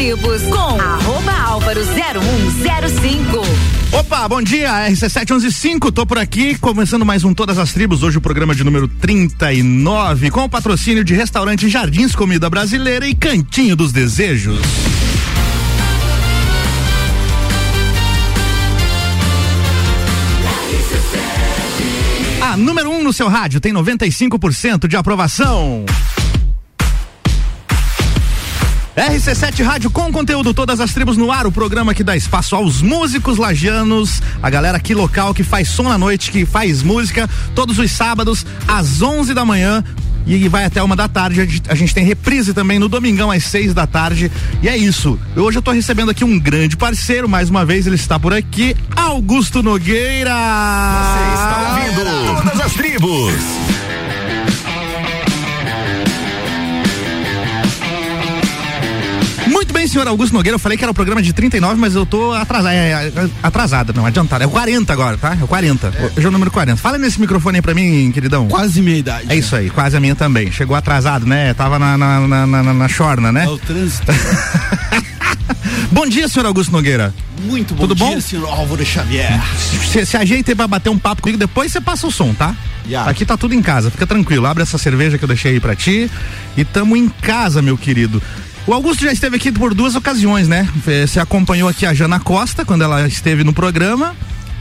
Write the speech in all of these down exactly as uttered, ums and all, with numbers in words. Tribos com arroba Álvaro zero um zero cinco. Opa, bom dia, R C sete um um cinco, tô por aqui, começando mais um Todas as Tribos, hoje o programa de número trinta e nove, com o patrocínio de restaurante Jardins Comida Brasileira e Cantinho dos Desejos. A número um um no seu rádio tem noventa e cinco por cento de aprovação. R C sete Rádio com conteúdo, Todas as Tribos no ar, o programa que dá espaço aos músicos lagianos, a galera aqui local que faz som na noite, que faz música, todos os sábados às onze da manhã e vai até uma da tarde. A gente tem reprise também no domingão às seis da tarde. E é isso. Hoje eu tô recebendo aqui um grande parceiro, mais uma vez ele está por aqui, Augusto Nogueira. Você está ouvindo Todas as Tribos. Muito bem, senhor Augusto Nogueira, eu falei que era o programa de trinta e nove, mas eu tô atrasada, é, atrasada, não, adiantada, é o quarenta agora, tá? É o quarenta, é. Hoje é o número quarenta. Fala nesse microfone aí pra mim, queridão. Quase minha idade. É isso aí, quase a minha também, chegou atrasado, né? Tava na, na, na, na, na chorna, né? É o trânsito. Bom dia, senhor Augusto Nogueira. Muito bom. Tudo dia, bom? Senhor Álvaro Xavier. Se, se ajeita aí pra bater um papo comigo, depois você passa o som, tá? Yeah. Aqui tá tudo em casa, fica tranquilo, abre essa cerveja que eu deixei aí pra ti e tamo em casa, meu querido. O Augusto já esteve aqui por duas ocasiões, né? Você acompanhou aqui a Jana Costa quando ela esteve no programa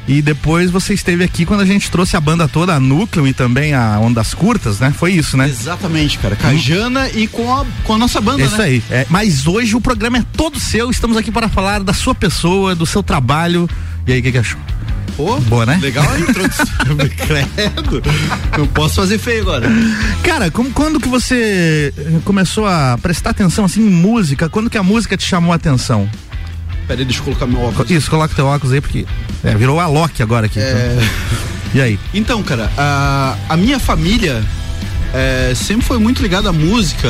e depois você esteve aqui quando a gente trouxe a banda toda, a Núcleo e também a Ondas Curtas, né? Foi isso, né? Exatamente, cara. Com a Jana e com a, com a nossa banda, isso, né? Isso aí. É, mas hoje o programa é todo seu, estamos aqui para falar da sua pessoa, do seu trabalho. E aí, o que, que achou? Pô, boa, né? Legal a introdução. Credo. Não posso fazer feio agora. Cara, como, quando que você começou a prestar atenção assim em música? Quando que a música te chamou a atenção? Peraí, deixa eu colocar meu óculos. Isso, coloca teu óculos aí, porque é, virou a Loki agora aqui. É... Então. E aí? Então, cara, a, a minha família é, sempre foi muito ligada à música.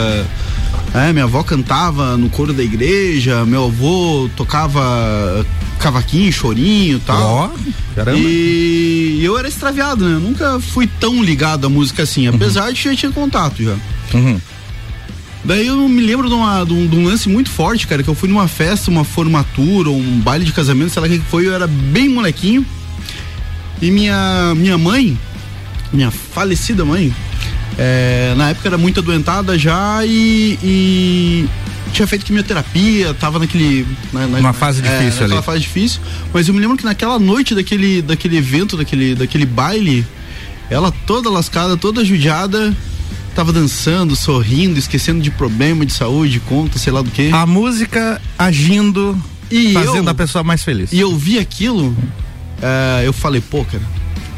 É, minha avó cantava no coro da igreja, meu avô tocava cavaquinho, chorinho e tal. Oh, caramba. E eu era extraviado, né? Eu nunca fui tão ligado à música assim, apesar uhum. de que já tinha contato já. Uhum. Daí eu me lembro de, uma, de, um, de um lance muito forte, cara, que eu fui numa festa, uma formatura, um baile de casamento, sei lá o que foi, eu era bem molequinho. E minha, minha mãe, minha falecida mãe, é, na época era muito adoentada já e, e tinha feito quimioterapia, tava naquele... Na, na, Uma fase é, difícil ali. Uma fase difícil, mas eu me lembro que naquela noite daquele, daquele evento, daquele, daquele baile, ela toda lascada, toda judiada, tava dançando, sorrindo, esquecendo de problema, de saúde, de conta, sei lá do quê. A música agindo, e fazendo eu, a pessoa mais feliz. E eu vi aquilo, é, eu falei, pô, cara,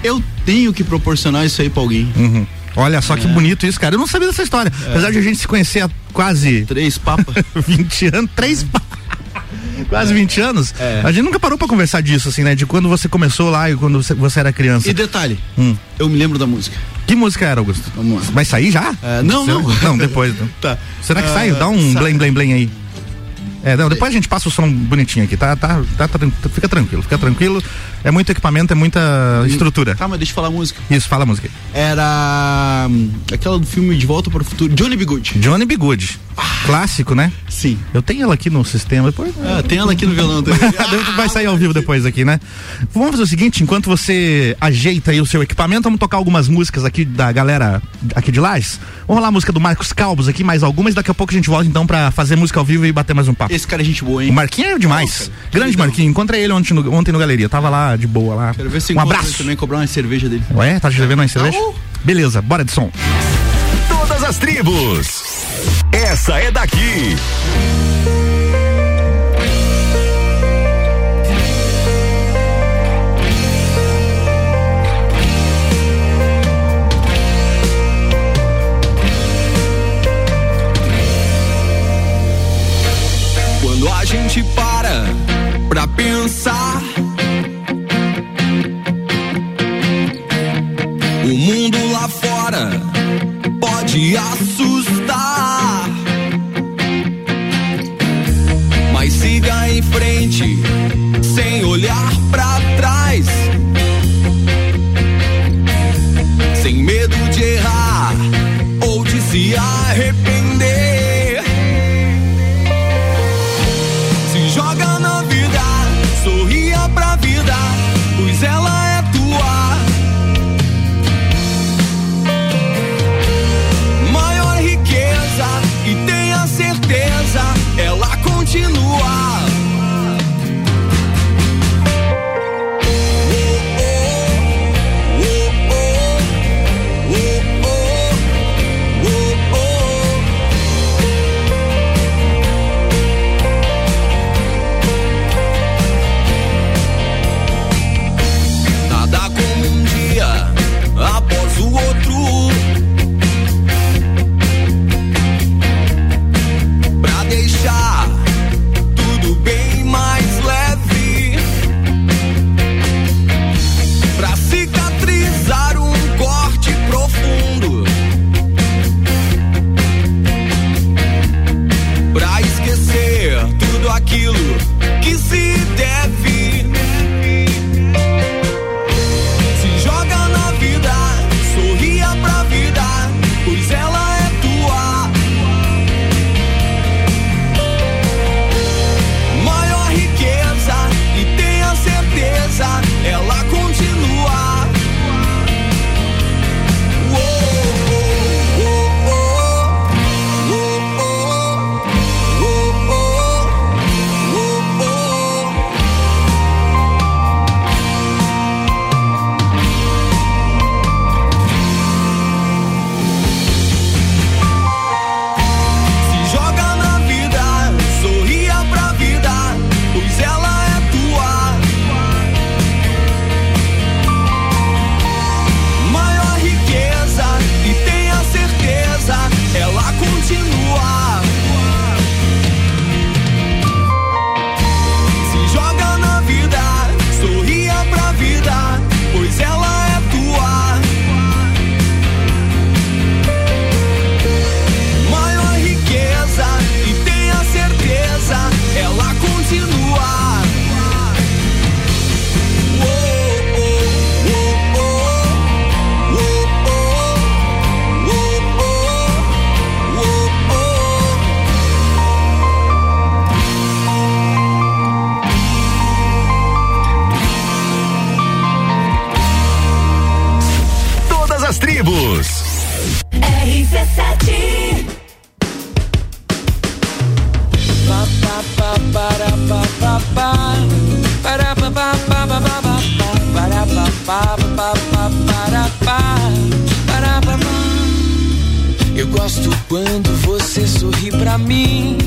eu tenho que proporcionar isso aí pra alguém. Uhum. Olha só é. que bonito isso, cara. Eu não sabia dessa história. É. Apesar de a gente se conhecer há quase... Três papas. vinte anos, três papas. Quase é. vinte anos. É. A gente nunca parou pra conversar disso, assim, né? De quando você começou lá e quando você, você era criança. E detalhe, hum. eu me lembro da música. Que música era, Augusto? Vamos lá. Vai sair já? É, não, Será? não. Não, depois. Não. Tá. Será que uh, sai? Dá um blém, blém, blém aí. É, não, depois a gente passa o som bonitinho aqui, tá? tá, tá, tá fica tranquilo, fica tranquilo. É muito equipamento, é muita estrutura. Tá, mas deixa eu falar a música. Isso, fala a música. Era aquela do filme De Volta para o Futuro, Johnny B. Goode. Johnny B. Goode. Ah. Clássico, né? Sim. Eu tenho ela aqui no sistema. Depois... Ah, tem ela aqui no violão também. Vai sair ao vivo depois aqui, né? Vamos fazer o seguinte, enquanto você ajeita aí o seu equipamento, vamos tocar algumas músicas aqui da galera aqui de Lages. Vamos rolar a música do Marcos Calbos aqui, mais algumas, daqui a pouco a gente volta então pra fazer música ao vivo e bater mais um papo. Esse cara é gente boa, hein? O Marquinhos é demais. Não, grande então. Marquinhos. Encontrei ele ontem no, ontem no Galeria. Tava lá, de boa, lá. Quero ver se um abraço. Também cobrar uma cerveja dele. Ué, tá te devendo uma cerveja? Não. Beleza, bora de som. Todas as Tribos. Essa é daqui. Quando a gente para pra pensar, o mundo lá fora pode assustar, mas siga em frente sem olhar pra trás, sem medo de errar ou de se arrepender. Eu gosto quando você sorri pra mim.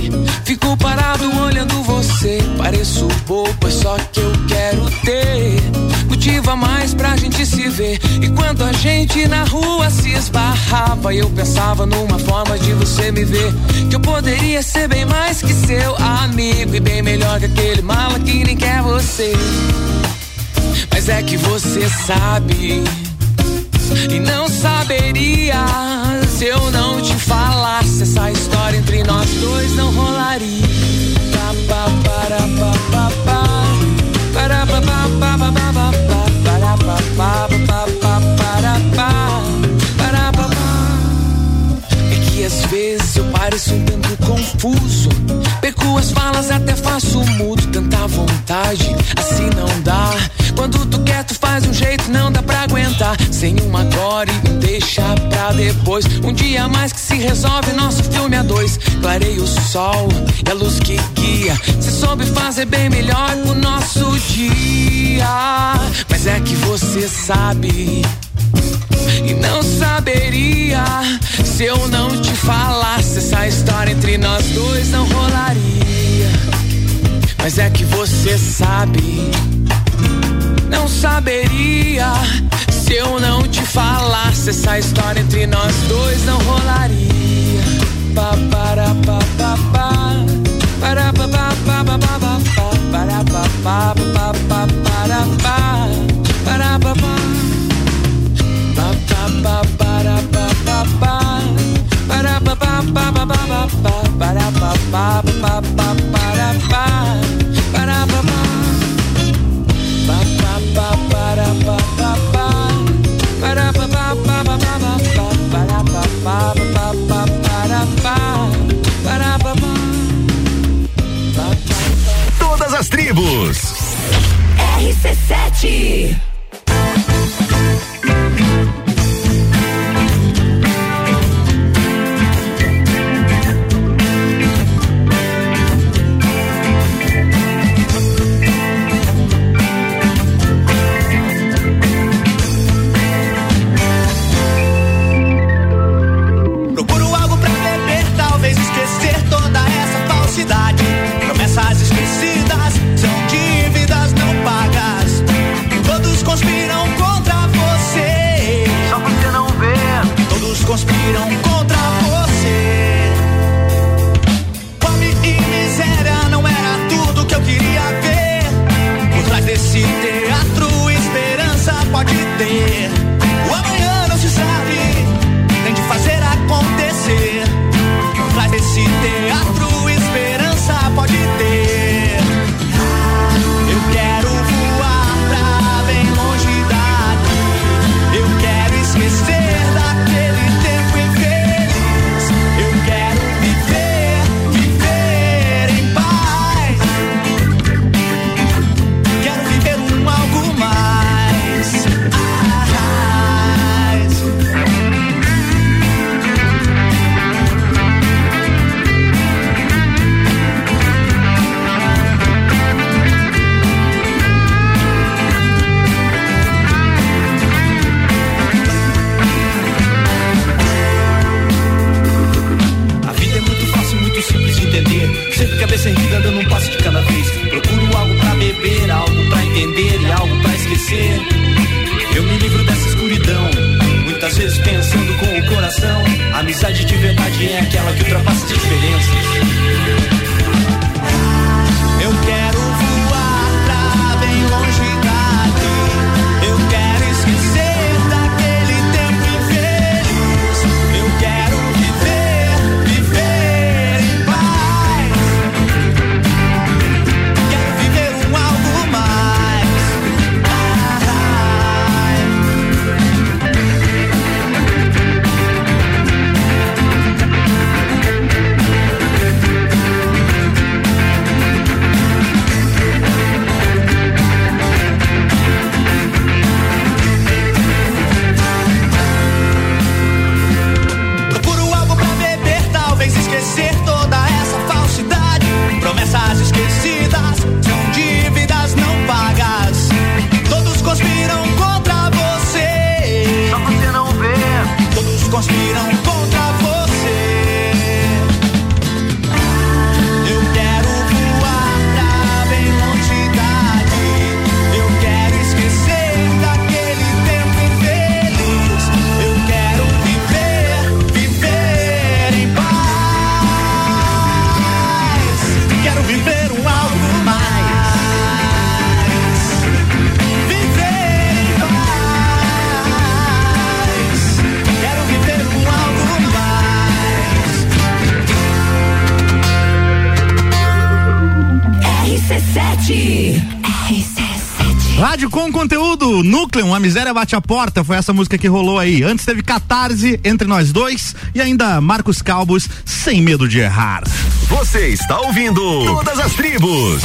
Fico parado olhando você. Pareço bobo, é só que eu quero ter motiva mais pra gente se ver. E quando a gente na rua se esbarrava, eu pensava numa forma de você me ver, que eu poderia ser bem mais que seu amigo e bem melhor que aquele mala que nem quer você. Mas é que você sabe, e não saberia se eu não te falasse. Essa história entre nós dois não rolaria. Pa, para, pa, pa, pa. Para, pa, pa, pa, pa, pa, pa. Para, pa, pa, pa, pa, para, pa. Para, pa, pa. É que às vezes eu pareço um tanto confuso, perco as falas, até faço mudo. Tanta vontade, assim não dá. Quando tu quer, tu faz um jeito, não dá pra aguentar. Sem um agora e um deixa pra depois. Um dia a mais que se resolve, nosso filme a dois. Clareia o sol e a luz que guia. Se soube fazer bem melhor o nosso dia. Mas é que você sabe, e não saberia se eu não te falasse. Essa história entre nós dois não rolaria. Mas é que você sabe, não saberia se eu não te falasse. Essa história entre nós dois não rolaria. Pa, para, pa, pa, pa. Para, pa, pa, pa, pa, pa, pa, pa. Para, pa, pa, pa, pa, para, pa. Para, pa, pa. Pa, pa, pa, para, pa, pa, pa. Para, pa, pa, pa, pa, pa, pa. Para, pa, pa, pa, pa, para, pa. Para, pa, pa. Todas as tribos. R C sete. Promessas esquecidas são dívidas não pagas. Todos conspiram contra você, só você não vê. Todos conspiram contra você. Fome e miséria não era tudo que eu queria ver. Por trás desse teatro, esperança pode ter. O amanhã não se sabe, nem de fazer acontecer. Por trás desse teatro, pode ter. Eu quero voar pra bem longe daqui. Eu quero esquecer daquele tempo infeliz. Eu quero viver, viver em paz. Quero viver um algo mais. Ah, ah, ah. Sempre cabeça erguida dando um passo de cada vez. Procuro algo pra beber, algo pra entender e algo pra esquecer. Eu me livro dessa escuridão, muitas vezes pensando com o coração. A amizade de verdade é aquela que ultrapassa as diferenças. Eu quero voar pra bem longe daqui. Eu quero esquecer daquele tempo infeliz. Eu quero R C sete. R C sete. Rádio com conteúdo, Núcleo, A Miséria Bate a Porta, foi essa música que rolou aí. Antes teve Catarse, Entre Nós Dois e ainda Marcos Calbos, Sem Medo de Errar. Você está ouvindo Todas as Tribos.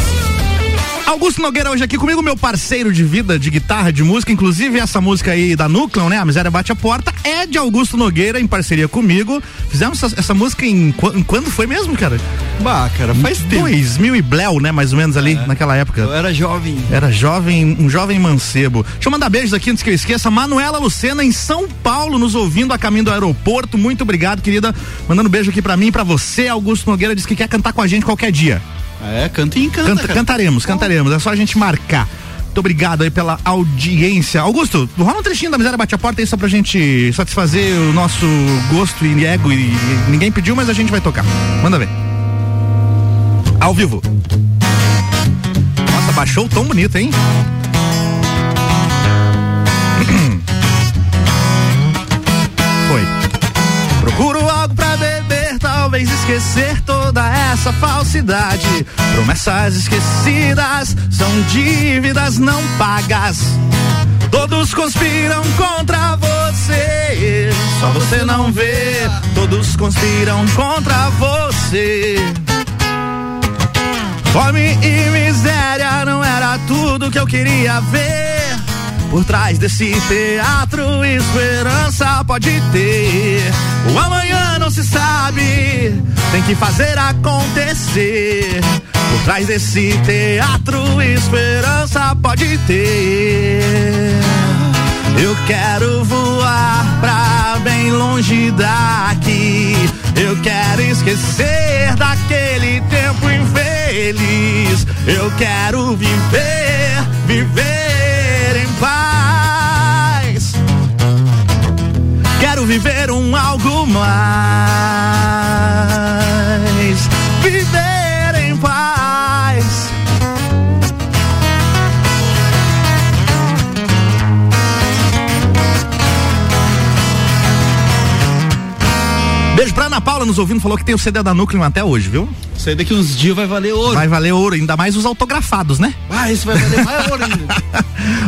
Augusto Nogueira hoje aqui comigo, meu parceiro de vida, de guitarra, de música, inclusive essa música aí da Núcleo, né? A Miséria Bate a Porta, é de Augusto Nogueira, em parceria comigo. Fizemos essa, essa música em, em quando foi mesmo, cara? Bah, cara, faz tempo. dois mil e bléu, né? Mais ou menos ali, é, naquela época. Eu era jovem. Era jovem, um jovem mancebo. Deixa eu mandar beijos aqui antes que eu esqueça. Manuela Lucena, em São Paulo, nos ouvindo a caminho do aeroporto. Muito obrigado, querida. Mandando beijo aqui pra mim, pra você. Augusto Nogueira diz que quer cantar com a gente qualquer dia. É, canta e encanta, canta, Cantaremos, cantaremos, é só a gente marcar. Muito obrigado aí pela audiência. Augusto, rola um trechinho da Miséria Bate a Porta aí só pra gente satisfazer o nosso gosto e ego, e, e ninguém pediu, mas a gente vai tocar. Manda ver. Ao vivo. Nossa, baixou o tom bonito, hein? Foi. Procuro algo pra beber, talvez esquecer toda essa falsidade. Promessas esquecidas são dívidas não pagas. Todos conspiram contra você, só você não vê. Todos conspiram contra você. Fome e miséria não era tudo que eu queria ver. Por trás desse teatro, esperança pode ter. O amanhã não se sabe, tem que fazer acontecer. Por trás desse teatro, esperança pode ter. Eu quero voar pra bem longe daqui. Eu quero esquecer daquele tempo infeliz. Eu quero viver, viver em paz. Quero viver um algo mais. Viver em paz. Beijo pra Ana Paula nos ouvindo, falou que tem o C D da Núcleo até hoje, viu? Isso aí daqui uns dias vai valer ouro. Vai valer ouro, ainda mais os autografados, né? Ah, isso vai valer mais ouro ainda.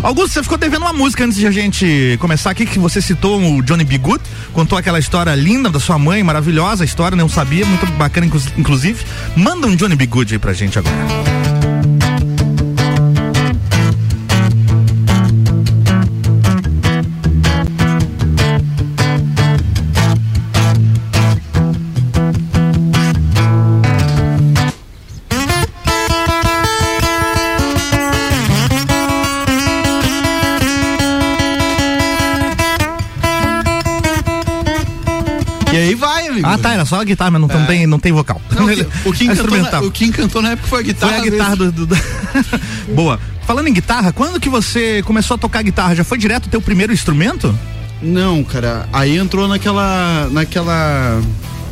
Augusto, você ficou devendo uma música antes de a gente começar aqui, que você citou o Johnny B. Goode, contou aquela história linda da sua mãe, maravilhosa a história, não sabia, muito bacana inclusive. Manda um Johnny B. Goode aí pra gente agora. Ah, tá, era só a guitarra, mas não, é. não, tem, não tem vocal. Não, o, que na, o que encantou na época foi a guitarra. Foi a guitarra do, do, do... Boa. Falando em guitarra, quando que você começou a tocar guitarra? Já foi direto o teu primeiro instrumento? Não, cara, aí entrou naquela, naquela,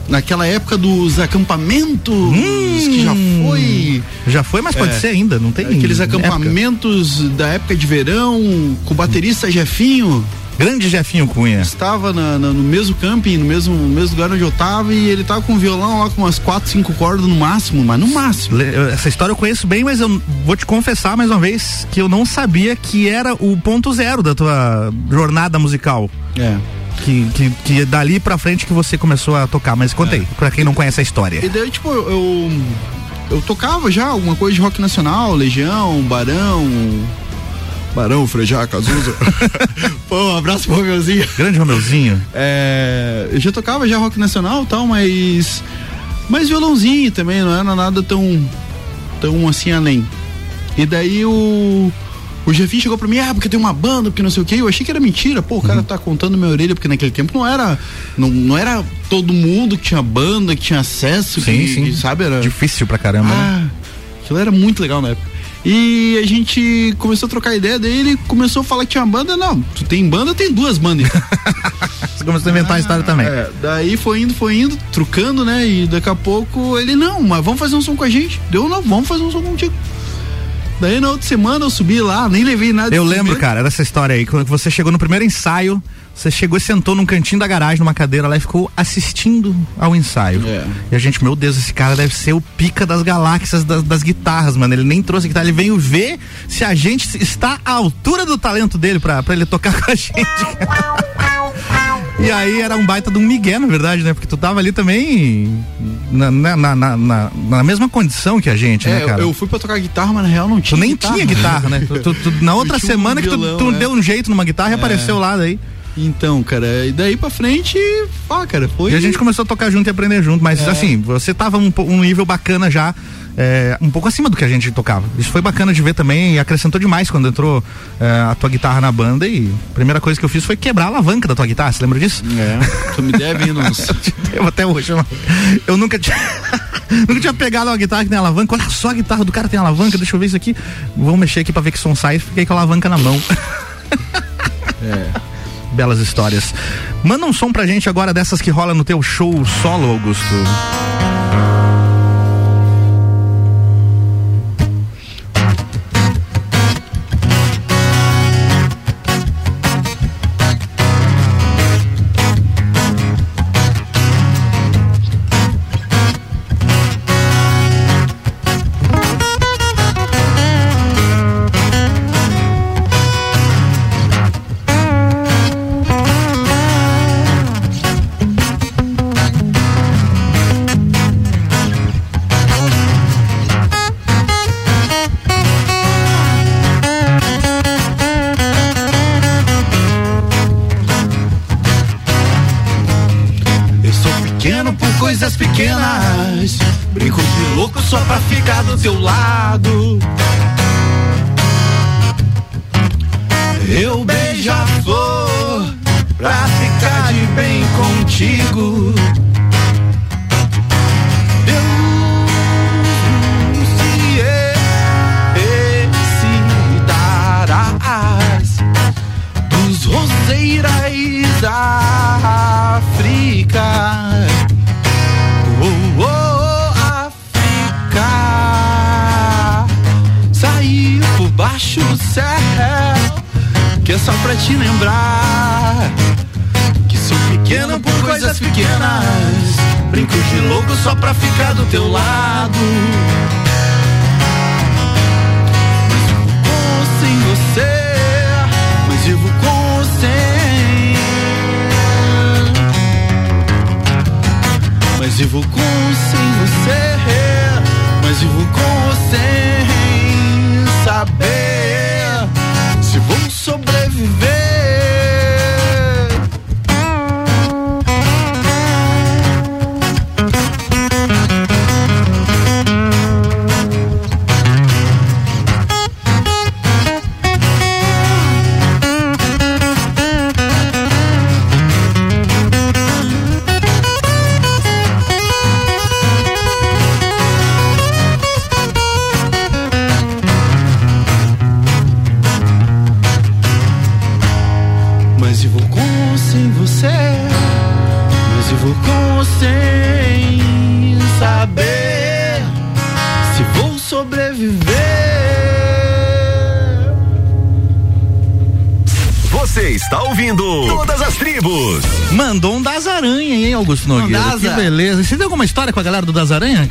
naquela época dos acampamentos, hum, que já foi. Já foi, mas é, pode ser ainda, não tem. Aqueles acampamentos época. da época de verão, com o baterista Jefinho. Grande Jefinho Cunha. Estava na, na, no mesmo camping, no mesmo, no mesmo lugar onde eu tava, e ele tava com um violão lá com umas quatro, cinco cordas no máximo, mas no máximo. Essa história eu conheço bem, mas eu vou te confessar mais uma vez que eu não sabia que era o ponto zero da tua jornada musical. É. Que, que, que dali pra frente que você começou a tocar, mas conta aí, é. pra quem não conhece a história. E daí, tipo, eu, eu tocava já alguma coisa de rock nacional, Legião, Barão... Barão, Frejá, Cazuza. Pô, um abraço pro Romeuzinho. Grande Romeuzinho. É, eu já tocava já rock nacional e tal, mas mas violãozinho também, não era nada tão tão assim além. E daí o o Jefinho chegou pra mim, ah, porque tem uma banda, porque não sei o quê. Eu achei que era mentira, pô, o cara uhum. tá contando minha orelha, porque naquele tempo não era não, não era todo mundo que tinha banda, que tinha acesso, sim, que, sim. que sabe, era... Difícil pra caramba, ah, né? Aquilo era muito legal na época. E a gente começou a trocar ideia, daí ele começou a falar que tinha banda. Não, tu tem banda, tem duas bandas. Você começou a inventar ah, a história também. É, daí foi indo, foi indo, trucando, né? E daqui a pouco ele, não, mas vamos fazer um som com a gente. Deu, não, vamos fazer um som contigo. Daí na outra semana eu subi lá, nem levei nada. Eu lembro, primeiro. Cara, dessa história aí, quando você chegou no primeiro ensaio, você chegou e sentou num cantinho da garagem, numa cadeira lá e ficou assistindo ao ensaio. É. E a gente, meu Deus, esse cara deve ser o pica das galáxias das, das guitarras, mano. Ele nem trouxe a guitarra, ele veio ver se a gente está à altura do talento dele pra, pra ele tocar com a gente. E aí era um baita de um migué, na verdade, né? Porque tu tava ali também na, na, na, na, na mesma condição que a gente, é, né, cara? Eu, eu fui pra tocar guitarra, mas na real não tinha. Tu nem guitarra, tinha guitarra, né? tu, tu, tu, na outra semana um violão, que tu, tu é. deu um jeito numa guitarra e é. apareceu lá daí. Então, cara, e daí pra frente, ah, cara, foi... E a gente começou a tocar junto e aprender junto, mas é. assim, você tava um, um nível bacana já, é, um pouco acima do que a gente tocava. Isso foi bacana de ver também e acrescentou demais quando entrou é, a tua guitarra na banda, e a primeira coisa que eu fiz foi quebrar a alavanca da tua guitarra, você lembra disso? É, tu me deve uns... Eu até hoje, eu nunca tinha... nunca tinha pegado uma guitarra que tem alavanca. Olha só, a guitarra do cara tem alavanca, deixa eu ver isso aqui. Vamos mexer aqui pra ver que som sai, fiquei com a alavanca na mão. É... Belas histórias. Manda um som pra gente agora dessas que rola no teu show solo, Augusto. Pequenas, brinco de louco só pra ficar do teu lado. Eu beijo a flor pra ficar de bem contigo. Deus se excitarás dos roseirais da África. Oh, África, saí por baixo do céu, que é só pra te lembrar que sou pequeno por coisas pequenas, brinco de louco só pra ficar do teu lado. Mas vivo com sem você, mas vivo com sem. Mas vivo com sem você, mas vivo com sem saber se vou sobreviver. Está ouvindo Todas as Tribos. Mandou um Das Aranhas, hein, Augusto Nogueira? Das... Que beleza. Você tem alguma história com a galera do Das Aranhas?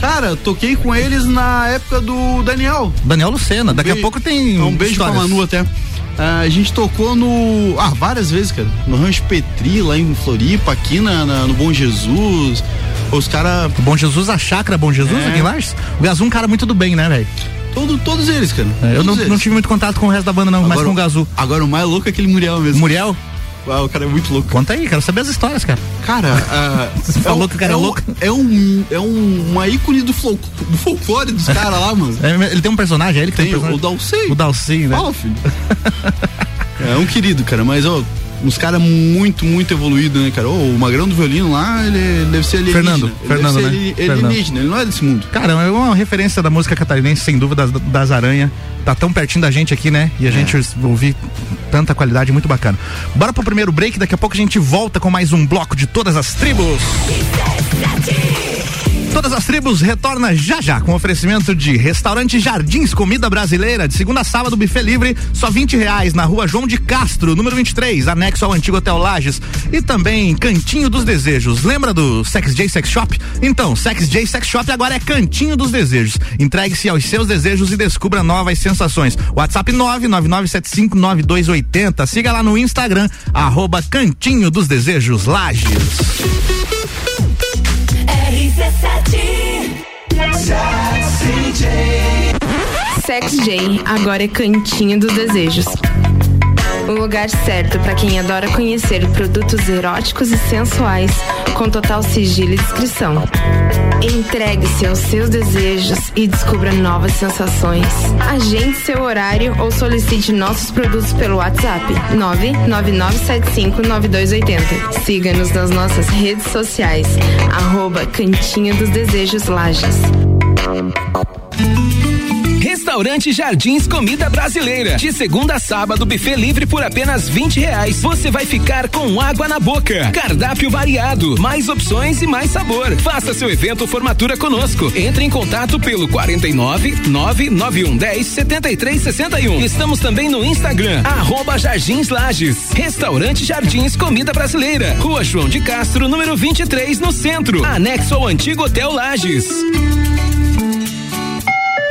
Cara, eu toquei com eles na época do Daniel. Daniel Lucena. Um Daqui beijo. A pouco tem um beijo histórias. Pra Manu até. Ah, a gente tocou no... Ah, várias vezes, cara. No Rancho Petri, lá em Floripa, aqui na, na, no Bom Jesus. Os caras... Bom Jesus, a Chácara Bom Jesus, é. Aqui em Lages. O Gazu é um cara muito do bem, né, velho? Todo, todos eles, cara. É, todos eu não, eles. não tive muito contato com o resto da banda, não, agora, mas com o Gazu. Agora o mais louco é aquele Muriel mesmo. Muriel? Uau, o cara é muito louco. Conta aí, quero saber as histórias, cara. Cara, uh, você é falou um, que o cara é, é louco. Um, é um, é um, uma ícone do, fol, do folclore dos caras lá, mano. É, ele tem um personagem, é ele que tem, tem um personagem. O Dalcinho. O Dalcinho, né? Fala, filho. É um querido, cara, mas ó, uns caras muito, muito evoluídos, né, cara? Oh, o Magrão do Violino lá, ele deve ser alienígena. Fernando, ele Fernando, deve ser ali, né? Ele Fernando. Alienígena, ele não é desse mundo. Cara, é uma referência da música catarinense, sem dúvida, das, das Aranhas. Tá tão pertinho da gente aqui, né? E a é. gente ouvi tanta qualidade, muito bacana. Bora pro primeiro break, daqui a pouco a gente volta com mais um bloco de Todas as Tribos. Todas as Tribos retorna já já com oferecimento de restaurante Jardins Comida Brasileira, de segunda a sábado, buffet livre, só vinte reais, na rua João de Castro, número vinte e três, anexo ao antigo Hotel Lages. E também Cantinho dos Desejos, lembra do Sex J Sex Shop? Então, Sex J Sex Shop agora é Cantinho dos Desejos. Entregue-se aos seus desejos e descubra novas sensações. WhatsApp nove nove nove sete cinco nove dois oito zero. Siga lá no Instagram, arroba Cantinho dos Desejos Lages. Sex J agora é Cantinho dos Desejos. O lugar certo para quem adora conhecer produtos eróticos e sensuais com total sigilo e discrição. Entregue-se aos seus desejos e descubra novas sensações. Agende seu horário ou solicite nossos produtos pelo WhatsApp nove nove nove sete cinco nove dois oito zero. Siga-nos nas nossas redes sociais, arroba Cantinho dos Desejos Lages. Restaurante Jardins Comida Brasileira. De segunda a sábado, buffet livre por apenas vinte reais. Você vai ficar com água na boca. Cardápio variado, mais opções e mais sabor. Faça seu evento ou formatura conosco. Entre em contato pelo quarenta e nove, nove nove um um zero sete três seis um. Estamos também no Instagram, arroba Jardins Lages. Restaurante Jardins Comida Brasileira. Rua João de Castro, número vinte e três, no centro. Anexo ao antigo Hotel Lages.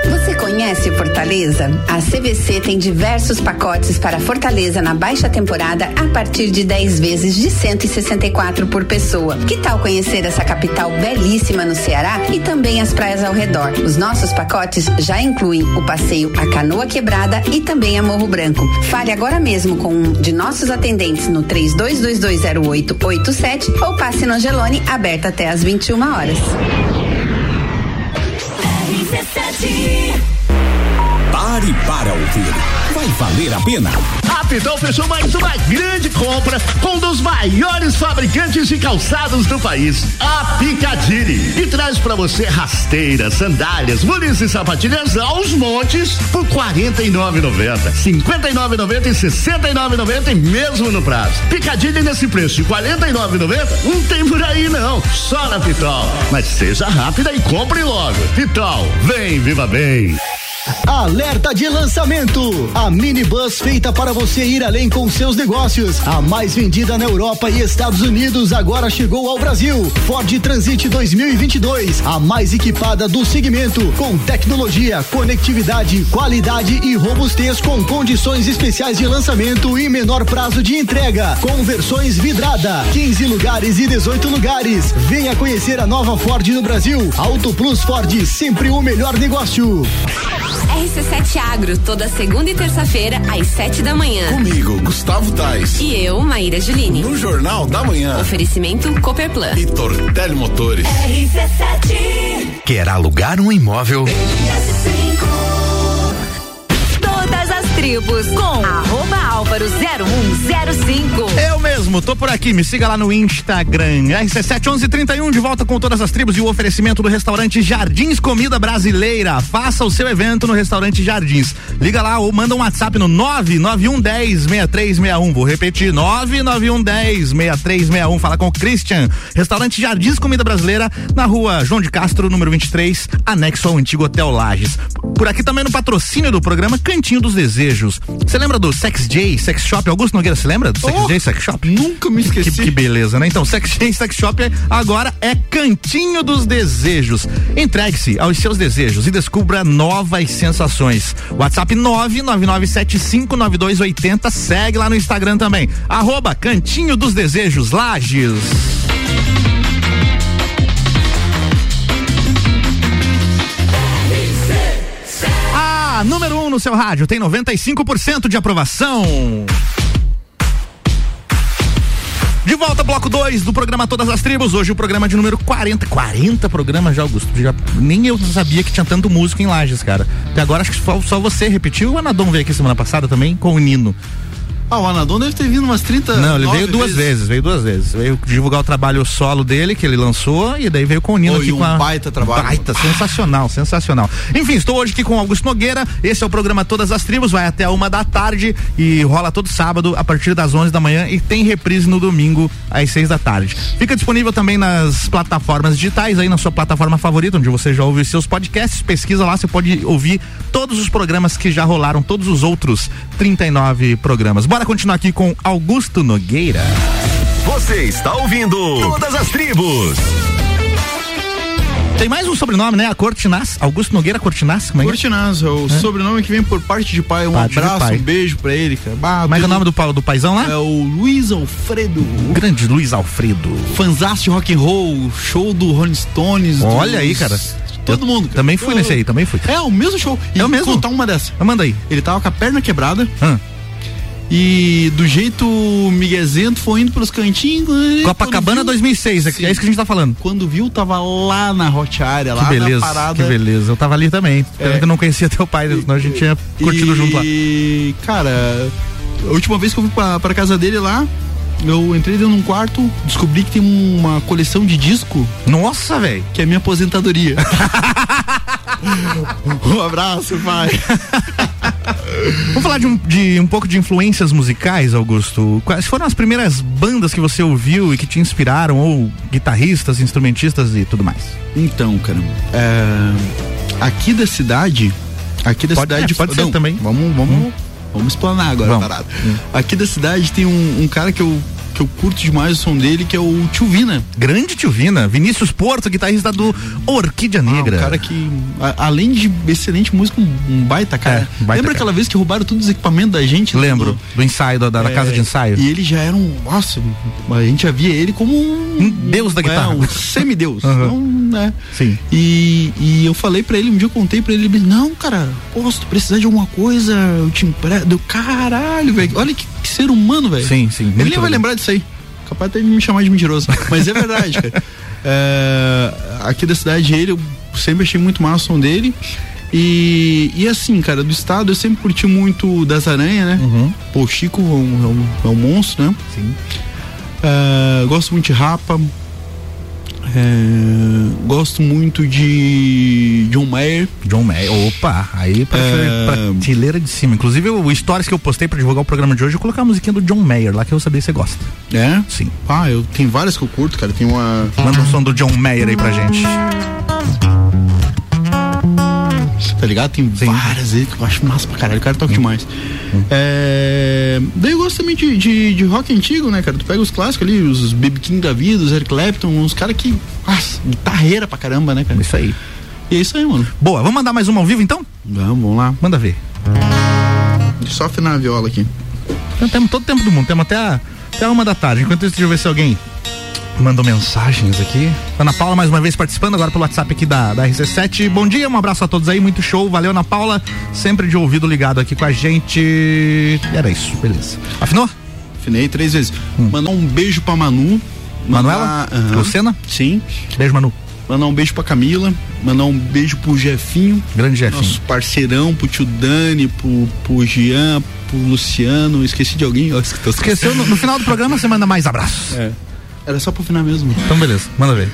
Você conhece Fortaleza? A C V C tem diversos pacotes para Fortaleza na baixa temporada a partir de dez vezes de cento e sessenta e quatro por pessoa. Que tal conhecer essa capital belíssima no Ceará e também as praias ao redor? Os nossos pacotes já incluem o passeio à Canoa Quebrada e também a Morro Branco. Fale agora mesmo com um de nossos atendentes no três dois dois dois zero oito oito sete ou passe no Angelone, aberta até às vinte e uma horas. Pare para ouvir, vai valer a pena. A Pitol fechou mais uma grande compra com um dos maiores fabricantes de calçados do país, a Picadilly, e traz para você rasteiras, sandálias, mules e sapatilhas aos montes por quarenta e nove reais e noventa centavos, cinquenta e nove reais e noventa centavos e sessenta e nove reais e noventa centavos, mesmo no prazo. Picadilly nesse preço de quarenta e nove reais e noventa centavos não tem por aí não, só na Pitol. Mas seja rápida e compre logo. Pitol, vem, viva bem. Alerta de lançamento! A minibus feita para você ir além com seus negócios. A mais vendida na Europa e Estados Unidos agora chegou ao Brasil. Ford Transit dois mil e vinte e dois, a mais equipada do segmento, com tecnologia, conectividade, qualidade e robustez, com condições especiais de lançamento e menor prazo de entrega. Com versões vidrada, quinze lugares e dezoito lugares. Venha conhecer a nova Ford no Brasil. Auto Plus Ford, sempre o melhor negócio. R C sete Agro, toda segunda e terça-feira, às sete da manhã. Comigo, Gustavo Tais. E eu, Maíra Juline. No Jornal da Manhã. Oferecimento Cooperplan e Tortelli Motores. R C sete. Quer alugar um imóvel? Tribos com arroba Álvaro zero um zero cinco. Eu mesmo, tô por aqui, me siga lá no Instagram. R C sete onze trinta e um, de volta com Todas as Tribos e o oferecimento do restaurante Jardins Comida Brasileira. Faça o seu evento no restaurante Jardins. Liga lá ou manda um WhatsApp no nove nove um um zero seis três seis um. Vou repetir, nove nove um um zero seis três seis um. Fala com o Christian. Restaurante Jardins Comida Brasileira, na rua João de Castro, número vinte e três, anexo ao antigo Hotel Lages. Por aqui também no patrocínio do programa Cantinho dos Desejos. Você lembra do Sex J Sex Shop? Augusto Nogueira, você lembra do Sex oh, J Sex Shop? Nunca me esqueci. Que, que beleza, né? Então, Sex J Sex Shop é, agora é Cantinho dos Desejos. Entregue-se aos seus desejos e descubra novas sensações. WhatsApp nove nove nove sete cinco nove dois oito zero. Segue lá no Instagram também, arroba Cantinho dos Desejos Lages. A número um no seu rádio tem noventa e cinco por cento de aprovação. De volta, bloco dois do programa Todas as Tribos. Hoje o programa de número quarenta. quarenta programas já, Augusto. Já, nem eu sabia que tinha tanto músico em Lages, cara. Até agora acho que só, só você repetiu. O Anadon veio aqui semana passada também com o Nino. Ah, o Anadon deve ter vindo umas trinta. Não, ele veio duas vezes. vezes, veio duas vezes. Veio divulgar o trabalho solo dele, que ele lançou, e daí veio com o Nino. Foi aqui um com a... baita trabalho. Baita, sensacional, sensacional. Enfim, estou hoje aqui com o Augusto Nogueira, esse é o programa Todas as Tribos, vai até a uma da tarde e rola todo sábado a partir das onze da manhã e tem reprise no domingo às seis da tarde. Fica disponível também nas plataformas digitais, aí na sua plataforma favorita, onde você já ouve os seus podcasts, pesquisa lá, você pode ouvir todos os programas que já rolaram, todos os outros trinta e nove programas. Bora continuar aqui com Augusto Nogueira. Você está ouvindo Todas as Tribos. Tem mais um sobrenome, né? A Cortinaz, Augusto Nogueira Cortinaz, como é? Cortinaz, o é? sobrenome que vem por parte de pai. Um parte abraço, pai. Um beijo pra ele, cara. Bah, como é que é o nome do, do paizão lá? É o Luiz Alfredo. O grande Luiz Alfredo. Fanzás de rock and roll, show do Rolling Stones. Olha dos... aí, cara. Todo mundo. Cara. Também fui eu... nesse aí, também fui. É, o mesmo show. E é o mesmo? Contar uma dessa. Manda aí. Ele tava com a perna quebrada. Hã? E do jeito miguezento foi indo pelos cantinhos. Copacabana viu, dois mil e seis, é, é isso que a gente tá falando. Quando viu, tava lá na Hot Area, lá que beleza, na parada. Que beleza, eu tava ali também. É. Eu ainda não conhecia teu pai, e, senão a gente tinha curtido e, junto lá. E, cara, a última vez que eu fui pra, pra casa dele lá, eu entrei dentro de um quarto, descobri que tem uma coleção de disco. Nossa, velho! Que é a minha aposentadoria. Um abraço, pai. Vamos falar de um, de um pouco de influências musicais, Augusto. Quais foram as primeiras bandas que você ouviu e que te inspiraram, ou guitarristas, instrumentistas e tudo mais? Então, cara, é, aqui da cidade, aqui da pode, cidade é, pode de, ser não, também. Vamos, vamos, hum. vamos explanar agora, parado. Hum. Aqui da cidade tem um, um cara que eu que eu curto demais o som dele, que é o Tio Vina. Grande Tio Vina, Vinícius Porto, guitarrista do Orquídea Negra. Ah, um cara que, a, além de excelente música, um, um baita cara. É, um baita Lembra cara. aquela vez que roubaram todos os equipamentos da gente? Lembro, do, do ensaio, da, da é, casa de ensaio. E ele já era um, nossa, a gente já via ele como um... um deus da guitarra. É, um semideus. Uhum. Então, né? Sim. E, e eu falei pra ele, um dia eu contei pra ele, ele disse, não, cara, posso, precisar de alguma coisa, eu te empresto. Caralho, velho, olha que, que ser humano, velho. Sim, sim. Ele nem vai lembrar de isso aí, capaz até de me chamar de mentiroso, mas é verdade, cara. É, aqui da cidade ele, eu sempre achei muito massa o som dele e, e assim, cara, do estado eu sempre curti muito Das Aranhas, né? Uhum. Pô, o Chico é um, é, um, é um monstro, né? Sim. É, gosto muito de Rapa, é, gosto muito de John Mayer. John Mayer, opa, aí prateleira é... de cima. Inclusive, o stories que eu postei pra divulgar o programa de hoje, eu coloquei a musiquinha do John Mayer lá, que eu sabia que você gosta. É? Sim. Ah, eu tem várias que eu curto, cara. Tem uma. Manda um som do John Mayer aí pra gente. Tá ligado? Tem Sim. várias aí que eu acho massa pra caralho. O cara toca hum. demais. Hum. É... Daí eu gosto também de, de, de rock antigo, né, cara? Tu pega os clássicos ali, os B B King da vida, os Eric Clapton, uns caras que. Nossa, guitarreira pra caramba, né, cara? Isso aí. E é isso aí, mano. Boa, vamos mandar mais uma ao vivo então? Vamos, vamos lá. Manda ver. Deixa eu só afinar a viola aqui. Então, temos todo o tempo do mundo, temos até, a, até a uma da tarde. Enquanto isso, deixa eu ver se alguém mandou mensagens aqui. Ana Paula mais uma vez participando agora pelo WhatsApp aqui da, da R C sete. Bom dia, um abraço a todos aí, muito show, valeu Ana Paula, sempre de ouvido ligado aqui com a gente. E era isso, beleza. Afinou? Afinei três vezes. Hum. Mandar um beijo pra Manu. Manuela? Uhum. Lucena? Sim. Beijo, Manu. Mandar um beijo pra Camila, mandar um beijo pro Jefinho. Grande Jefinho. Nosso parceirão, pro tio Dani, pro, pro Jean, pro Luciano, esqueci de alguém. Nossa, tô... Esqueceu, no, no final do programa você manda mais abraços. É. Era só pra afinar mesmo. Então beleza, manda ver.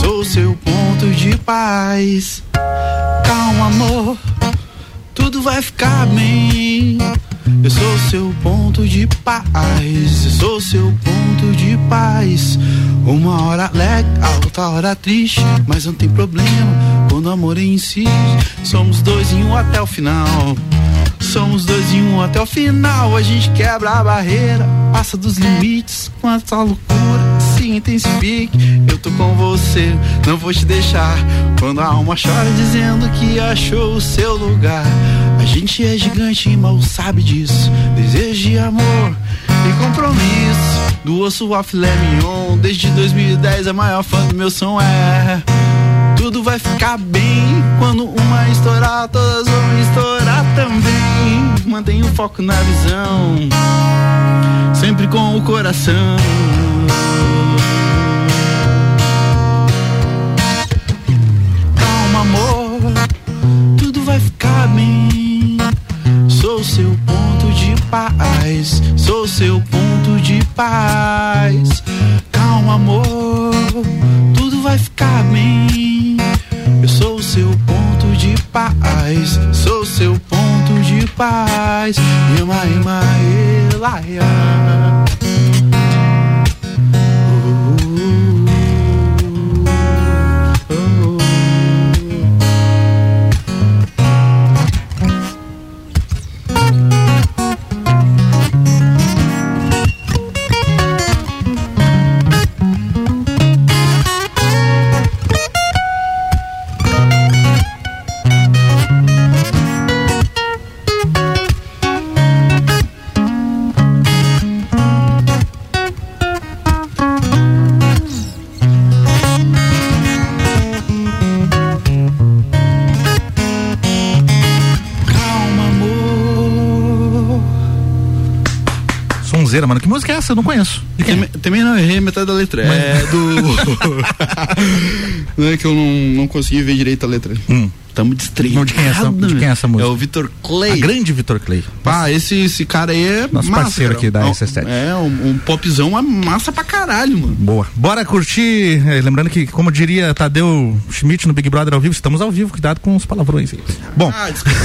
Sou seu ponto de paz. Calma, amor, tudo vai ficar bem. Eu sou seu ponto de paz. Eu sou seu ponto momento de paz. Uma hora alegre, a outra hora triste, mas não tem problema, quando o amor insiste. Somos dois em um até o final, somos dois em um até o final. A gente quebra a barreira, passa dos limites, com essa loucura se intensifique. Eu tô com você, não vou te deixar, quando a alma chora dizendo que achou o seu lugar. A gente é gigante e mal sabe disso, desejo de amor e compromisso. Do osso ao filé mignon, desde dois mil e dez a maior fã do meu som é. Tudo vai ficar bem, quando uma estourar, todas vão estourar também. Mantenha o foco na visão, sempre com o coração. Calma amor, tudo vai ficar bem. Sou seu ponto de paz, sou seu ponto de paz. Calma amor, tudo vai ficar bem. Eu sou o seu ponto de paz, sou seu ponto de paz. Ema, ema, elaia. Mano, que música é essa? Eu não conheço. Também, também não errei metade da letra. Mas... É do. Não é que eu não, não consegui ver direito a letra. Hum. Tamo destrinchado. De, de quem é essa música? É o Vitor Clay. A grande Vitor Clay. Ah, esse, esse cara aí é nosso massa, parceiro cara. Aqui da S sete. É, um, um popzão é massa pra caralho, mano. Boa. Bora curtir. É, lembrando que, como diria Tadeu Schmidt no Big Brother ao vivo, estamos ao vivo, cuidado com os palavrões aí. Bom. Ah, desculpa.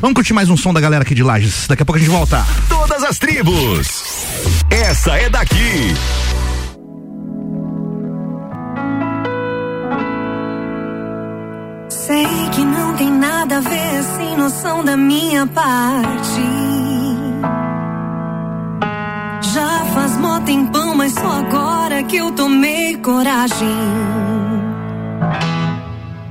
Vamos curtir mais um som da galera aqui de Lages. Daqui a pouco a gente volta. Todas as tribos. Essa é daqui. Sei que não tem nada a ver, sem noção da minha parte. Já faz mó tempão, mas só agora que eu tomei coragem.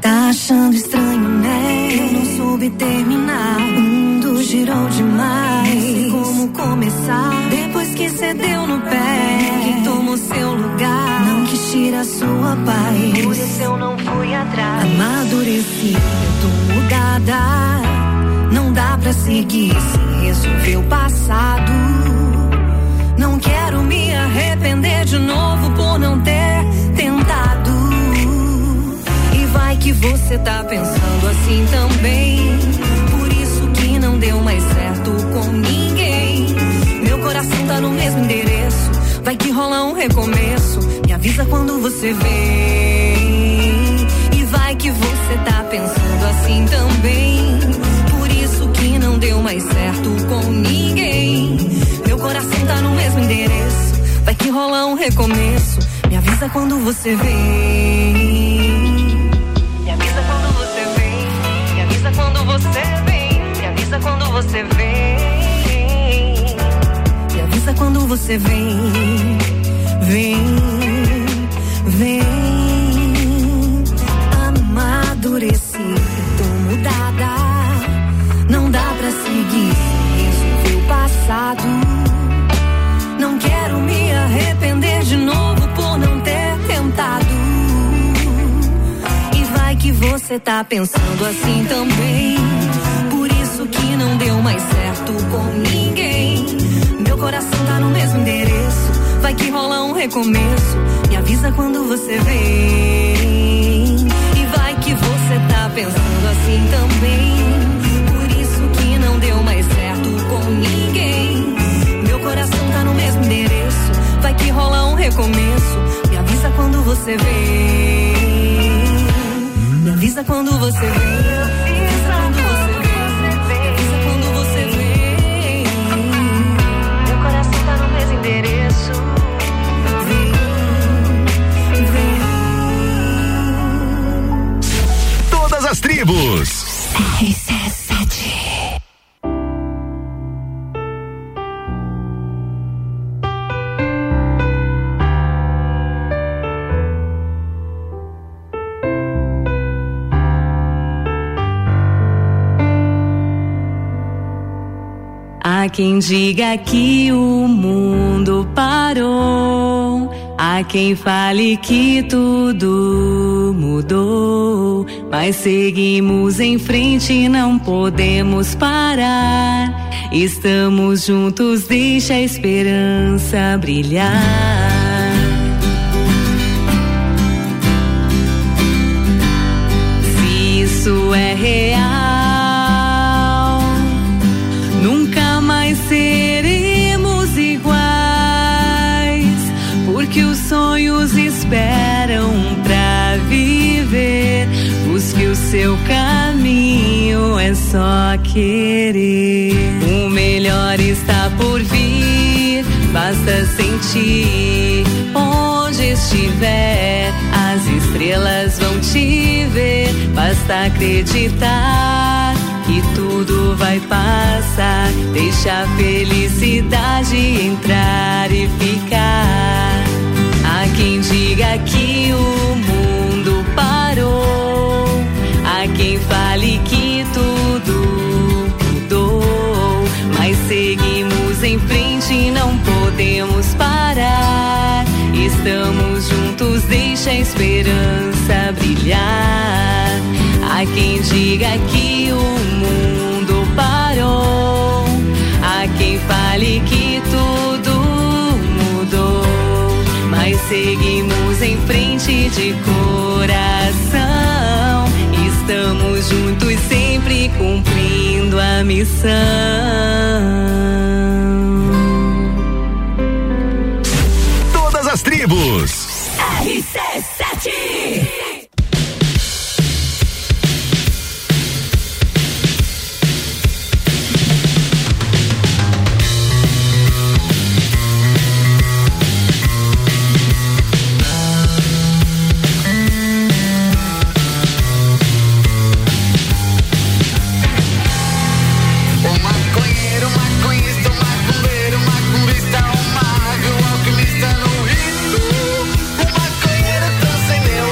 Tá achando estranho, né? Eu não soube terminar. O mundo girou demais. Não sei como começar. Depois que cê deu no pé, quem tomou seu lugar não quis tirar sua paz. Por isso eu não fui atrás. Amadureci, eu tô mudada. Não dá pra seguir, se resolver o passado. Não quero me arrepender de novo por não ter tentado. E vai que você tá pensando assim também. Por isso que não deu mais certo com ninguém. Meu coração tá no mesmo endereço. Vai que rola um recomeço. Me avisa quando você vem. E vai que você tá pensando assim também. Por isso que não deu mais certo com ninguém. Meu coração tá no mesmo endereço. Vai que rola um recomeço. Me avisa quando você vem. Me avisa quando você vem. Me avisa quando você vem. Me avisa quando você vem. Quando você vem, vem, vem. Amadureci, tô mudada. Não dá pra seguir, resolvi o passado. Não quero me arrepender de novo por não ter tentado. E vai que você tá pensando assim também. Por isso que não deu mais certo com ninguém. Meu coração tá no mesmo endereço. Vai que rola um recomeço. Me avisa quando você vem. E vai que você tá pensando assim também. Por isso que não deu mais certo com ninguém. Meu coração tá no mesmo endereço. Vai que rola um recomeço. Me avisa quando você vem. Me avisa quando você vem. Did it. quem diga que o mundo parou, há quem fale que tudo mudou, mas seguimos em frente, não podemos parar. Estamos juntos, deixa a esperança brilhar. Isso é real, nunca mais seremos iguais, porque os sonhos esperam pra viver. Busque o seu caminho, é só querer. O melhor está por vir, basta sentir. Onde estiver, as estrelas vão te ver. Basta acreditar que tudo vai passar. Deixa a felicidade entrar e ficar. Há quem diga que o mundo parou, há quem fale que tudo mudou, mas seguimos em frente e não podemos parar. Estamos juntos, deixa a esperança brilhar. Há quem diga que o mundo parou, há quem fale que tudo mudou, mas seguimos em frente de coração. Estamos juntos, sempre cumprindo a missão. As tribos. R C sete. Senhor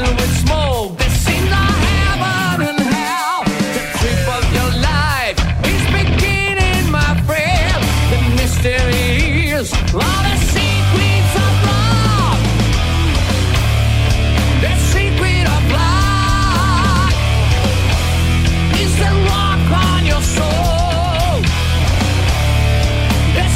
mixing with smoke. This seems like heaven and hell. The trip of your life is beginning, my friend. The mystery is all the secrets of love. The secret of life is the rock on your soul. The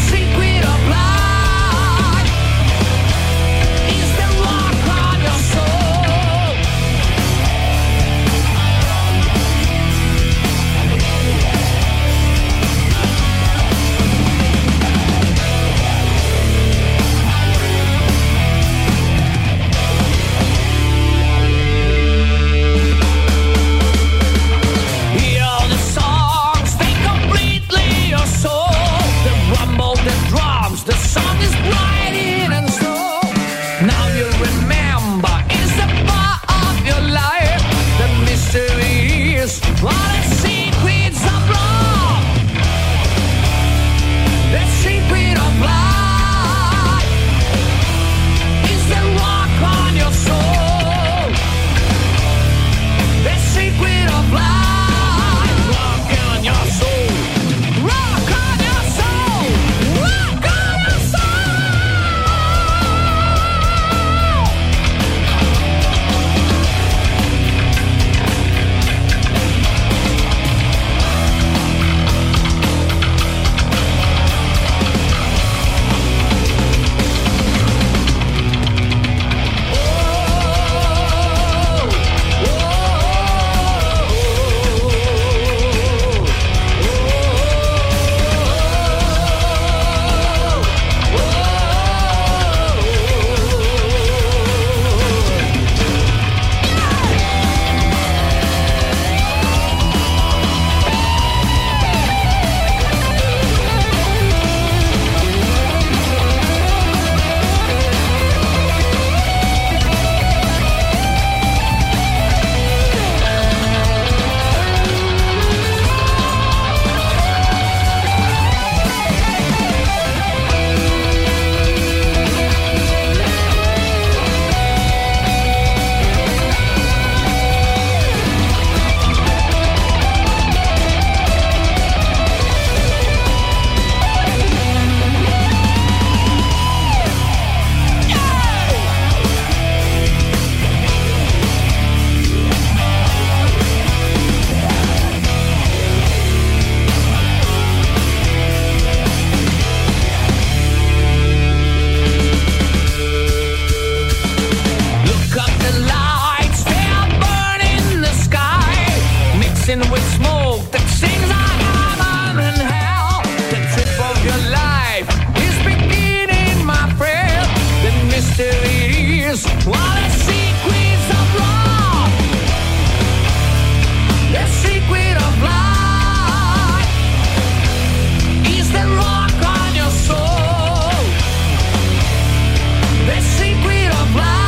secret of life.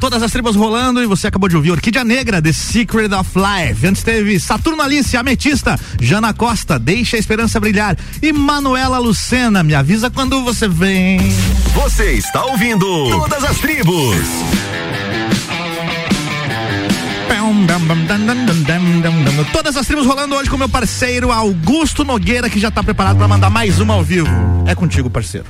Todas as tribos rolando e você acabou de ouvir Orquídea Negra, The Secret of Life. Antes teve Saturno Alice, Ametista, Jana Costa, Deixa a Esperança Brilhar e Manuela Lucena, Me Avisa Quando Você Vem. Você está ouvindo Todas as Tribos. Todas as tribos rolando hoje com meu parceiro Augusto Nogueira, que já está preparado para mandar mais uma ao vivo. É contigo, parceiro.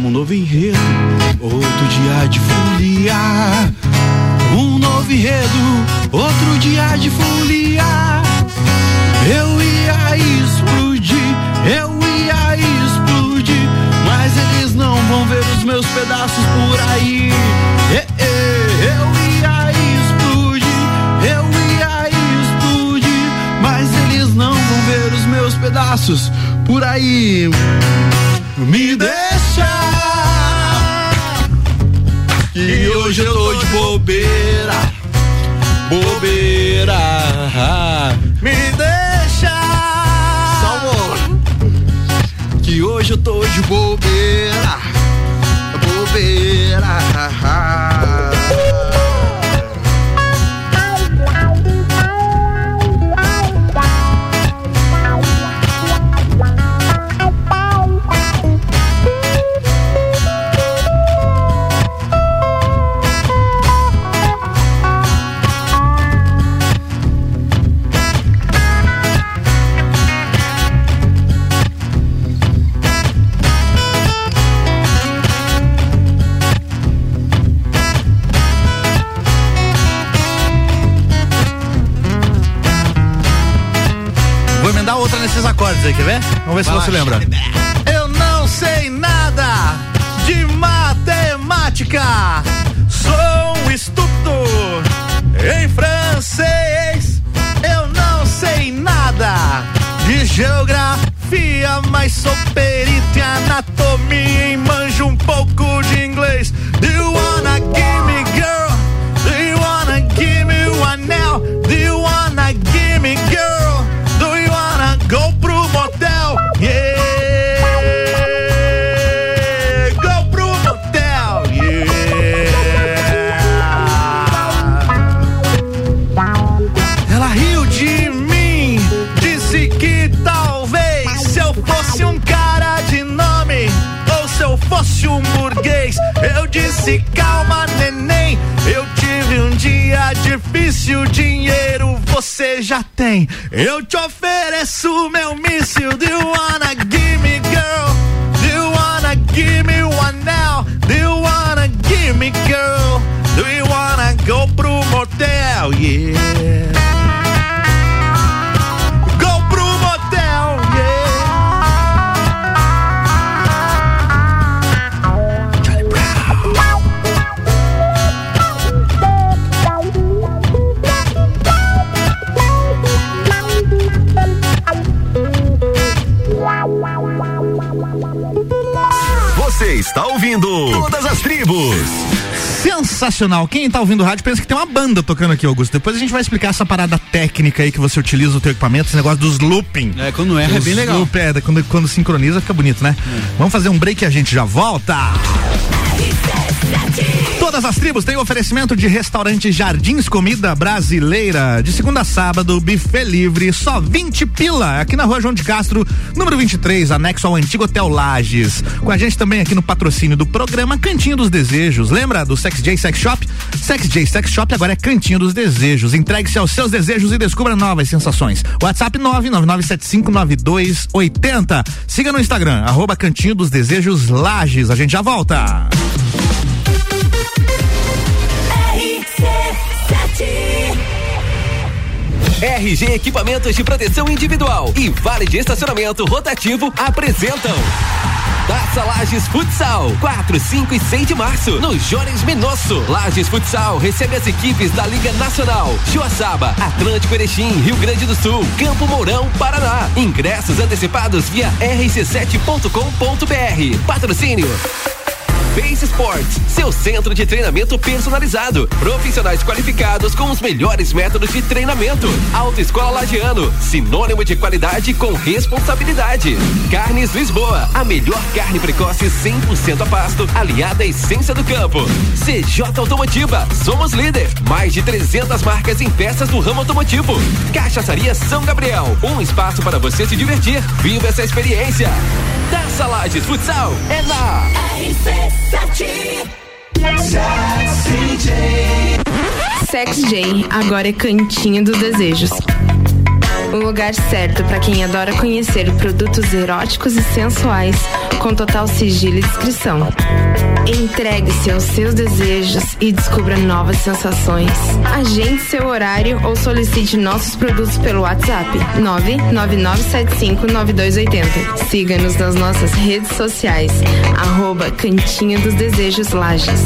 como um novo enredo, outro dia de folia. Um novo enredo, outro dia de folia. Eu ia explodir, eu ia explodir, mas eles não vão ver os meus pedaços por aí. É, é, eu ia explodir, eu ia explodir, mas eles não vão ver os meus pedaços por aí. Me deixa, que hoje eu tô de bobeira, bobeira. Me deixa, salvo, que hoje eu tô de bobeira, bobeira. Esses acordes aí, quer ver? Vamos ver se você lembra. Eu não sei nada de matemática, sou um estúpido em francês. Eu não sei nada de geografia, mas sou perito em anatomia e manjo um pouco de inglês. Do you wanna give me girl? Do you wanna give me one now? Do you wanna give me girl? Go pro motel, yeah. Go pro motel, yeah. Ela riu de mim, disse que talvez se eu fosse um cara de nome ou se eu fosse um burguês. Eu disse calma, neném, eu tive um dia difícil, dinheiro você já tem. Eu te ofereço meu míssil. Do you wanna give me girl? Do you wanna give me one now? Do you wanna give me girl? Do you wanna go pro motel? Yeah. Go pro motel, yeah. Charlie Brown. Você está ouvindo Todas as Tribos. Sensacional. Quem está ouvindo o rádio pensa que tem uma banda tocando aqui, Augusto. Depois a gente vai explicar essa parada técnica aí que você utiliza o teu equipamento, esse negócio dos looping. É, quando erra é bem legal. Loop, é, quando, quando sincroniza fica bonito, né? Hum. Vamos fazer um break e a gente já volta. Todas as Tribos tem oferecimento de restaurante Jardins Comida Brasileira. De segunda a sábado, buffet livre, só vinte pila. Aqui na rua João de Castro, número vinte e três, anexo ao antigo Hotel Lages. Com a gente também aqui no patrocínio do programa Cantinho dos Desejos. Lembra do Sex J Sex Shop? Sex J Sex Shop agora é Cantinho dos Desejos. Entregue-se aos seus desejos e descubra novas sensações. WhatsApp nove nove nove sete cinco nove dois oito zero. Siga no Instagram, arroba Cantinho dos Desejos Lages. A gente já volta. R G Equipamentos de Proteção Individual e Vale de Estacionamento Rotativo apresentam Taça Lages Futsal, quatro, cinco e seis de março, no Jones Minosso. Lages Futsal recebe as equipes da Liga Nacional, Joaçaba, Atlântico Erechim, Rio Grande do Sul, Campo Mourão, Paraná. Ingressos antecipados via r c sete ponto com ponto b r. Patrocínio Base Sports, seu centro de treinamento personalizado. Profissionais qualificados com os melhores métodos de treinamento. Autoescola Lagiano, sinônimo de qualidade com responsabilidade. Carnes Lisboa, a melhor carne precoce cem por cento a pasto, aliada à essência do campo. C J Automotiva, somos líder. Mais de trezentas marcas em peças do ramo automotivo. Cachaçaria São Gabriel, um espaço para você se divertir. Viva essa experiência. Taça Lages Futsal é na Sex J, agora é Cantinho dos Desejos. O lugar certo para quem adora conhecer produtos eróticos e sensuais, com total sigilo e discrição. Entregue-se aos seus desejos e descubra novas sensações. Agende seu horário ou solicite nossos produtos pelo WhatsApp nove nove nove sete cinco nove dois oito zero. Siga-nos nas nossas redes sociais, arroba Cantinho dos Desejos Lages.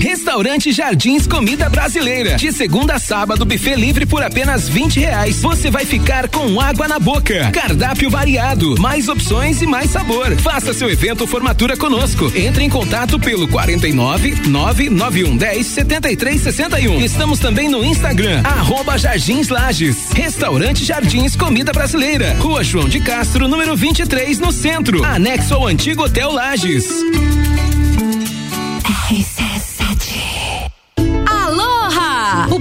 Restaurante Jardins Comida Brasileira. De segunda a sábado, buffet livre por apenas vinte reais. Você vai ficar com água na boca. Cardápio variado, mais opções e mais sabor. Faça seu evento ou formatura conosco. Entre em contato pelo quarenta e nove, nove nove um um zero sete três seis um. Estamos também no Instagram, arroba Jardins Lages. Restaurante Jardins Comida Brasileira. Rua João de Castro, número vinte e três, no centro. Anexo ao antigo Hotel Lages.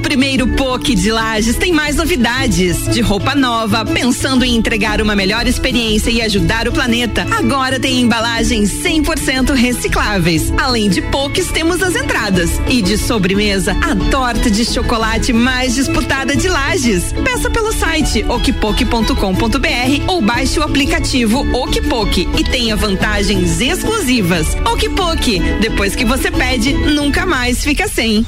Primeiro P O C de Lages tem mais novidades. De roupa nova, pensando em entregar uma melhor experiência e ajudar o planeta, agora tem embalagens cem por cento recicláveis. Além de P O Cs, temos as entradas. E de sobremesa, a torta de chocolate mais disputada de Lages. Peça pelo site o k p o c ponto com ponto b r ou baixe o aplicativo O K P O C e tenha vantagens exclusivas. O K P O C, depois que você pede, nunca mais fica sem.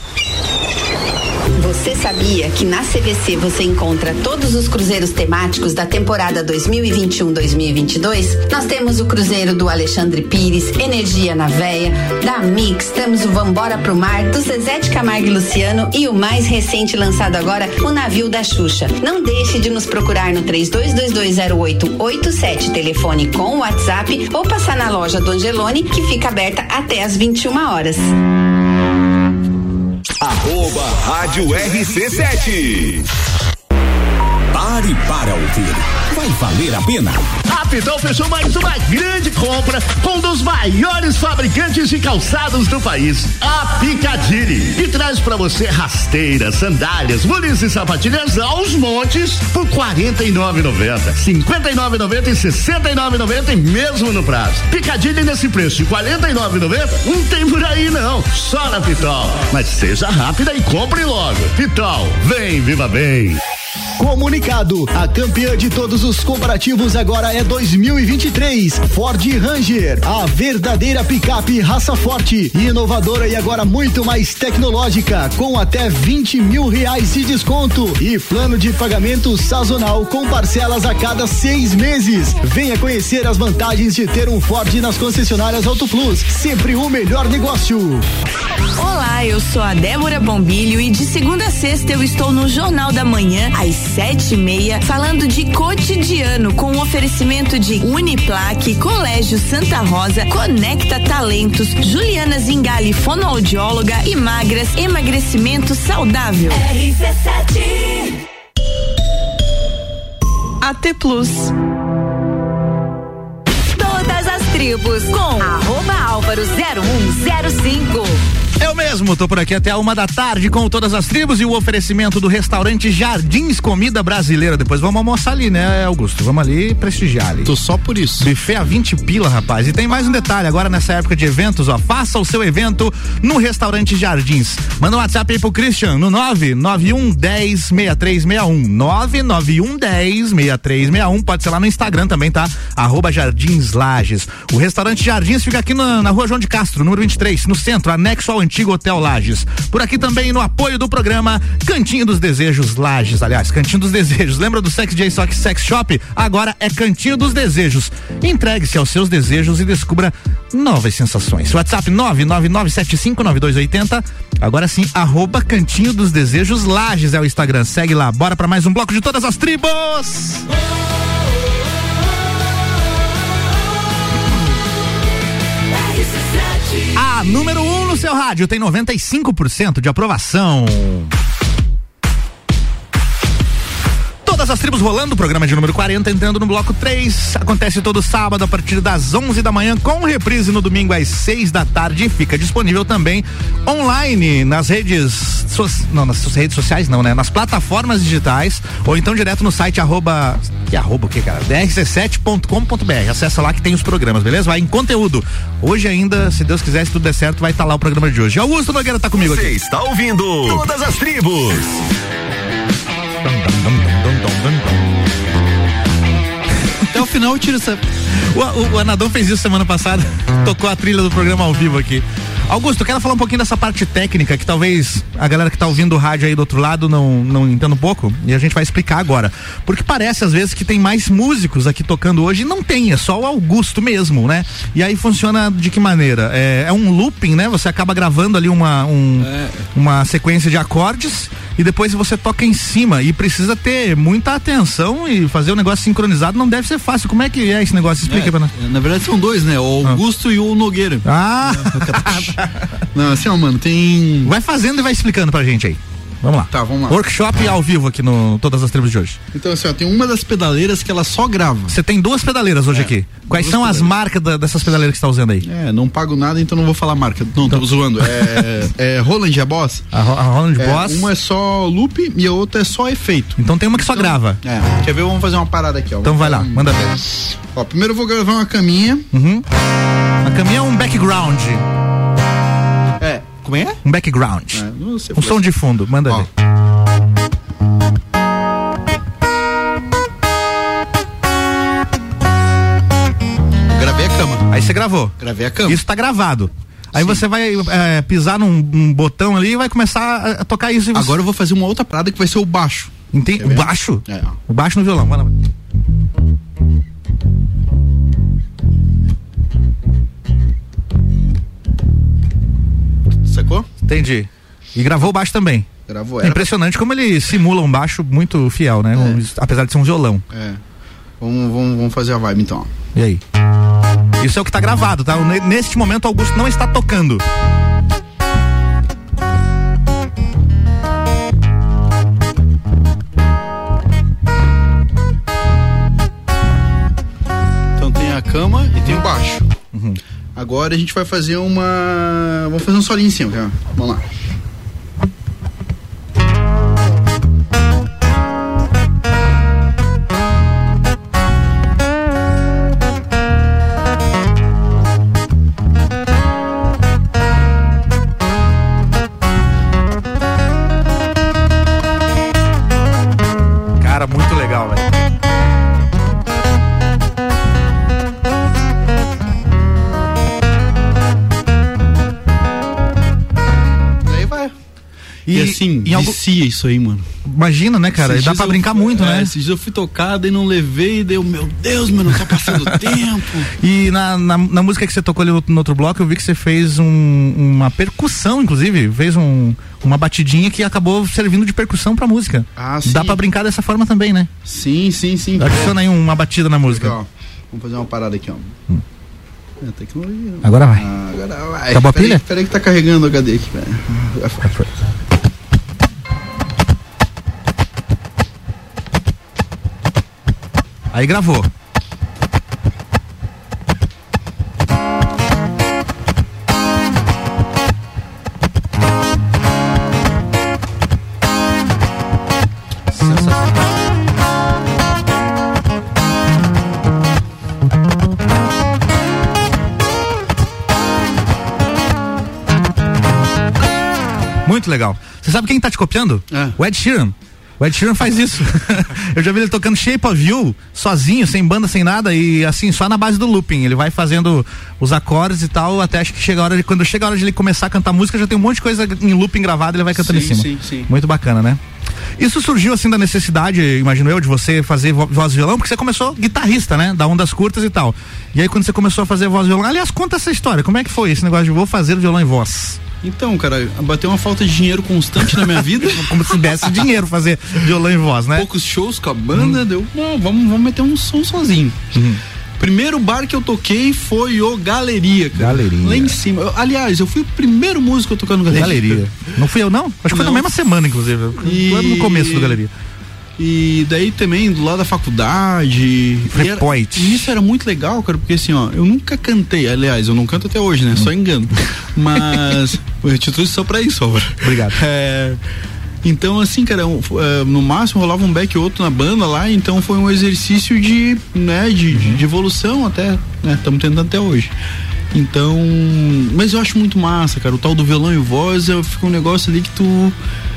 Você sabia que na C V C você encontra todos os cruzeiros temáticos da temporada dois mil e vinte e um dois mil e vinte e dois? Nós temos o cruzeiro do Alexandre Pires, Energia na Veia, da Mix, temos o Vambora pro Mar, do Zezé de Camargo e Luciano e o mais recente lançado agora, o Navio da Xuxa. Não deixe de nos procurar no três dois dois dois zero oito oito sete, telefone com WhatsApp, ou passar na loja do Angelone, que fica aberta até às vinte e uma horas. Arroba Rádio R C sete. Pare para ouvir. Vai valer a pena. A Pitol fechou mais uma grande compra com um dos maiores fabricantes de calçados do país, a Piccadilly, e traz pra você rasteiras, sandálias, mules e sapatilhas aos montes por quarenta e nove reais e noventa centavos, cinquenta e nove reais e noventa centavos e sessenta e nove reais e noventa centavos e mesmo no prazo. Piccadilly nesse preço de quarenta e nove reais e noventa centavos não tem por aí não, só na Pitol. Mas seja rápida e compre logo. Pitol, vem, viva bem. Comunicado, a campeã de todos os comparativos agora é dois mil e vinte e três, Ford Ranger, a verdadeira picape raça forte, inovadora e agora muito mais tecnológica, com até vinte mil reais de desconto e plano de pagamento sazonal com parcelas a cada seis meses. Venha conhecer as vantagens de ter um Ford nas concessionárias Auto Plus, sempre o melhor negócio. Olá, eu sou a Débora Bombilho e de segunda a sexta eu estou no Jornal da Manhã às sete e meia, falando de cotidiano, com o oferecimento de Uniplaque, Colégio Santa Rosa, Conecta Talentos, Juliana Zingali, fonoaudióloga e Magras, emagrecimento saudável. R C sete. A T Plus. Todas as tribos com arroba Álvaro zero um zero cinco. Eu mesmo, tô por aqui até a uma da tarde com Todas as Tribos e o oferecimento do restaurante Jardins Comida Brasileira. Depois vamos almoçar ali, né, Augusto? Vamos ali prestigiar ali. Tô só por isso. Buffet a vinte pila, rapaz. E tem mais um detalhe, agora nessa época de eventos, ó, faça o seu evento no restaurante Jardins. Manda um WhatsApp aí pro Christian no nove nove um um zero seis três seis um. nove nove um um zero seis três seis um. Pode ser lá no Instagram também, tá? Arroba Jardins Lages. O restaurante Jardins fica aqui na, na rua João de Castro, número vinte e três, no centro, anexo ao antigo Hotel Lages. Por aqui também no apoio do programa Cantinho dos Desejos Lages, aliás, Cantinho dos Desejos. Lembra do Sex J Sock Sex Shop? Agora é Cantinho dos Desejos. Entregue-se aos seus desejos e descubra novas sensações. WhatsApp nove nove nove sete cinco nove dois oito zero. Agora sim, arroba Cantinho dos Desejos Lages é o Instagram. Segue lá, bora pra mais um bloco de Todas as Tribos. A número um no seu rádio tem noventa e cinco por cento de aprovação. Todas as tribos rolando, programa de número quarenta, entrando no bloco três. Acontece todo sábado a partir das onze da manhã, com reprise no domingo às seis da tarde. Fica disponível também online nas redes, so, não, nas redes sociais não, né? Nas plataformas digitais, ou então direto no site arroba, que arroba o que, cara? D R C sete ponto com ponto b r. Acessa lá que tem os programas, beleza? Vai em conteúdo. Hoje ainda, se Deus quiser, se tudo der certo, vai estar tá lá o programa de hoje. Augusto Nogueira tá comigo. Você aqui. Você está ouvindo Todas as Tribos. Até o final eu tiro essa... O, o, o Anadon fez isso semana passada, tocou a trilha do programa ao vivo aqui. Augusto, eu quero falar um pouquinho dessa parte técnica, que talvez a galera que tá ouvindo o rádio aí do outro lado não, não entenda um pouco, e a gente vai explicar agora. Porque parece, às vezes, que tem mais músicos aqui tocando hoje, e não tem, é só o Augusto mesmo, né? E aí funciona de que maneira? É, é um looping, né? Você acaba gravando ali uma, um, é. uma sequência de acordes, e depois você toca em cima, e precisa ter muita atenção, e fazer o negócio sincronizado não deve ser fácil. Como é que é esse negócio? Explica é, aí pra nós. Na verdade são dois, né? O Augusto ah. e o Nogueira. Ah! É, Não, assim, ó, mano, tem... Vai fazendo e vai explicando pra gente aí. Vamos lá. Tá, vamos lá. Workshop ao vivo aqui no Todas as Tribos de hoje. Então, assim, ó, tem uma das pedaleiras que ela só grava. Você tem duas pedaleiras hoje é, aqui. Quais são pedaleiras. As marcas da, dessas pedaleiras que você tá usando aí? É, não pago nada, então não vou falar marca. Não, então... tô zoando. É, é Roland e a Boss. A, Ro, a Roland é, Boss. Uma é só loop e a outra é só efeito. Então tem uma que então, só grava. É. Quer ver? Vamos fazer uma parada aqui, ó. Então vai lá, um... manda ver. Ó, primeiro eu vou gravar uma caminha. Uhum. A caminha é um background. Como é? Um background. É, um som assim. De fundo, manda ó. Ver. Gravei a cama. Aí você gravou. Gravei a cama. Isso tá gravado. Aí Sim. você vai é, pisar num um botão ali e vai começar a tocar isso. Você... Agora eu vou fazer uma outra parada que vai ser o baixo. Entende? É o baixo? É. O baixo no violão. Vai lá. Sacou? Entendi. E gravou baixo também. Gravou, era. É impressionante como ele simula um baixo muito fiel, né? É. Um, apesar de ser um violão. É. Vamos, vamos, vamos fazer a vibe então. E aí? Isso é o que tá gravado, tá? Neste momento, Augusto não está tocando. Então tem a cama e tem o baixo. Uhum. Agora a gente vai fazer uma... Vamos fazer um solinho em cima, cara. Vamos lá. Cara, muito legal, velho. E, e assim, vicia algum... isso aí, mano. Imagina, né, cara? Dá pra brincar fui, muito, é, né? Esses dias eu fui tocar, daí não levei, daí eu, meu Deus, mano, tá passando tempo. E na, na, na música que você tocou ali no, no outro bloco, eu vi que você fez um, uma percussão, inclusive. Fez um, uma batidinha que acabou servindo de percussão pra música. Ah, sim. Dá pra brincar dessa forma também, né? Sim, sim, sim. Adiciona aí uma batida na música. Legal. Vamos fazer uma parada aqui, ó. Hum. É, tecnologia. Agora vai. Ah, agora vai. Acabou a pilha? Peraí que tá carregando o H D aqui, velho. Aí gravou. Muito legal. Você sabe quem tá te copiando? É. O Ed Sheeran. O Ed Sheeran faz isso. Eu já vi ele tocando Shape of You, sozinho, sem banda, sem nada, e assim, só na base do looping. Ele vai fazendo os acordes e tal, até acho que chega a hora de, quando chega a hora de ele começar a cantar música, já tem um monte de coisa em looping gravada, ele vai cantando sim, em cima. Sim, sim. Muito bacana, né? Isso surgiu assim da necessidade, imagino eu, de você fazer voz e violão, porque você começou guitarrista, né? Da Ondas Curtas e tal. E aí quando você começou a fazer voz e violão, aliás, conta essa história, como é que foi esse negócio de vou fazer violão e voz? Então, cara, bateu uma falta de dinheiro constante na minha vida. Como se desse dinheiro fazer violão e voz, né? Poucos shows com a banda, hum. deu, não, vamos, vamos meter um som sozinho. Hum. Primeiro bar que eu toquei foi o Galeria, cara. Galeria. Lá em cima. Eu, aliás, eu fui o primeiro músico a tocar no Galeria. Galeria. Não fui eu, não? Acho que não. Foi na mesma semana, inclusive. E... Foi no começo do Galeria. E daí também, do lado da faculdade. Free Point. E isso era muito legal, cara, porque assim, ó, eu nunca cantei. Aliás, eu não canto até hoje, né? Hum. Só engano. Mas eu te trouxe só pra isso, ó. Obrigado. É, então, assim, cara, um, uh, no máximo rolava um back outro na banda lá, então foi um exercício de, né, de, de, de evolução até, né? Estamos tentando até hoje. Então, mas eu acho muito massa, cara, o tal do violão e voz fica um negócio ali que tu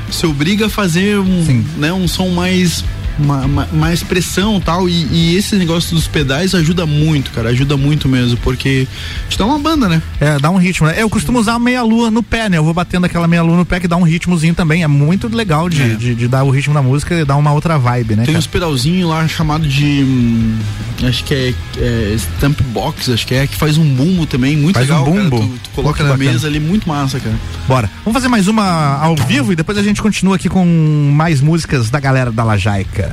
se obriga a fazer um, né, um som mais, uma, uma, mais pressão tal, e, e esse negócio dos pedais ajuda muito, cara, ajuda muito mesmo, porque te dá uma banda, né? É, dá um ritmo, né? Eu costumo usar meia lua no pé, né? Eu vou batendo aquela meia lua no pé que dá um ritmozinho também, é muito legal de, é. de, de dar o ritmo da música e dar uma outra vibe, né? Tem cara? uns pedalzinhos lá chamado de, hum, acho que é, é stamp box, acho que é, que faz um bumbo também, muito faz legal, um bumbo. Cara, tu, tu coloca muito na bacana. mesa ali, muito massa, cara. Bora, vamos fazer mais uma ao vivo e depois a gente continua aqui com mais músicas da galera da Lajaica.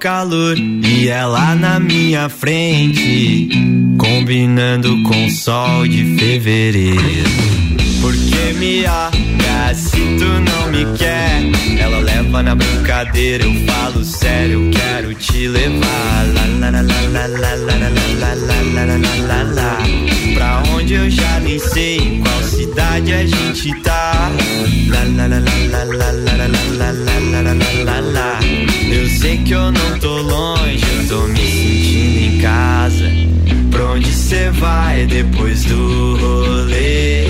Calor e ela na minha frente, combinando com o sol de fevereiro. Porque me olha se tu não me quer, ela leva na brincadeira, eu falo sério, eu quero te levar lá, lá, lá, lá, lá, lá, lá, lá, lá, lá, lá, pra onde eu já nem sei em qual cidade a gente tá. Lá, lá, lá, lá, lá, lá, lá, lá, lá, lá, lá, lá. Eu sei que eu não tô longe, eu tô me sentindo em casa. Pra onde cê vai depois do rolê?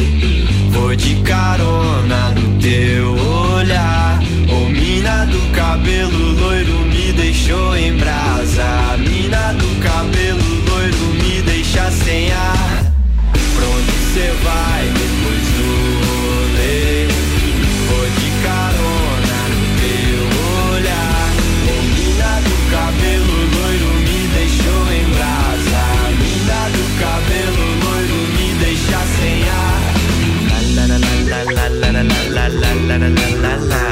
Vou de carona no teu olhar. Ô mina do cabelo loiro me deixou em brasa. Mina do cabelo loiro me deixa sem ar. Pra onde cê vai depois do rolê? Vou de carona no teu olhar. Cabelo loiro me deixou em brasa. Mina do cabelo loiro me deixa sem ar. La la la la la la la la la la la la.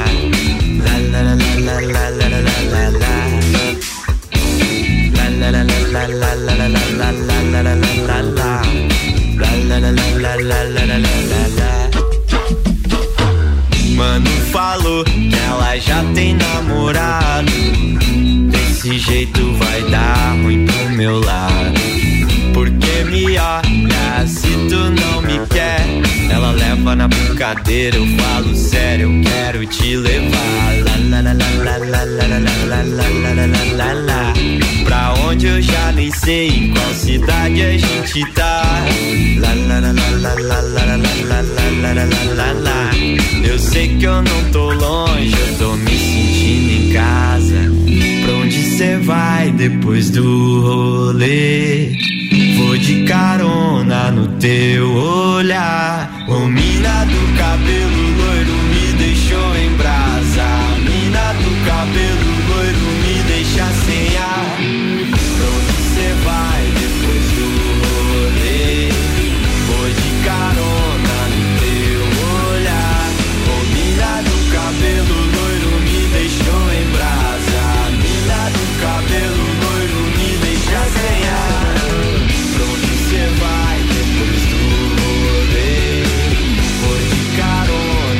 La la la la la la la la la la. La la la la. la la la la. La la la la la la la la. Mano falou que ela já tem namorado. Desse jeito vai dar ruim pro meu lado. Porque me olha se tu não me quer. Ela leva na brincadeira, eu falo sério, eu quero te levar. La la la la la la la la la la la la. Pra onde eu já nem sei, em qual cidade a gente tá. La la la la la la la la la la. Eu sei que eu não tô longe, eu tô me sentindo em casa. Pra onde cê vai depois do rolê? Vou de carona no teu olhar. Ô mina do cabelo loiro me deixou em brasa. Mina do cabelo loiro me deixa sem ar. Pra onde cê vai depois do rolê? Vou de carona no teu olhar. Ô mina do cabelo loiro me deixou em brasa. Mina do cabelo loiro me deixa sem ar. Vai depois do rolê, foi de carona.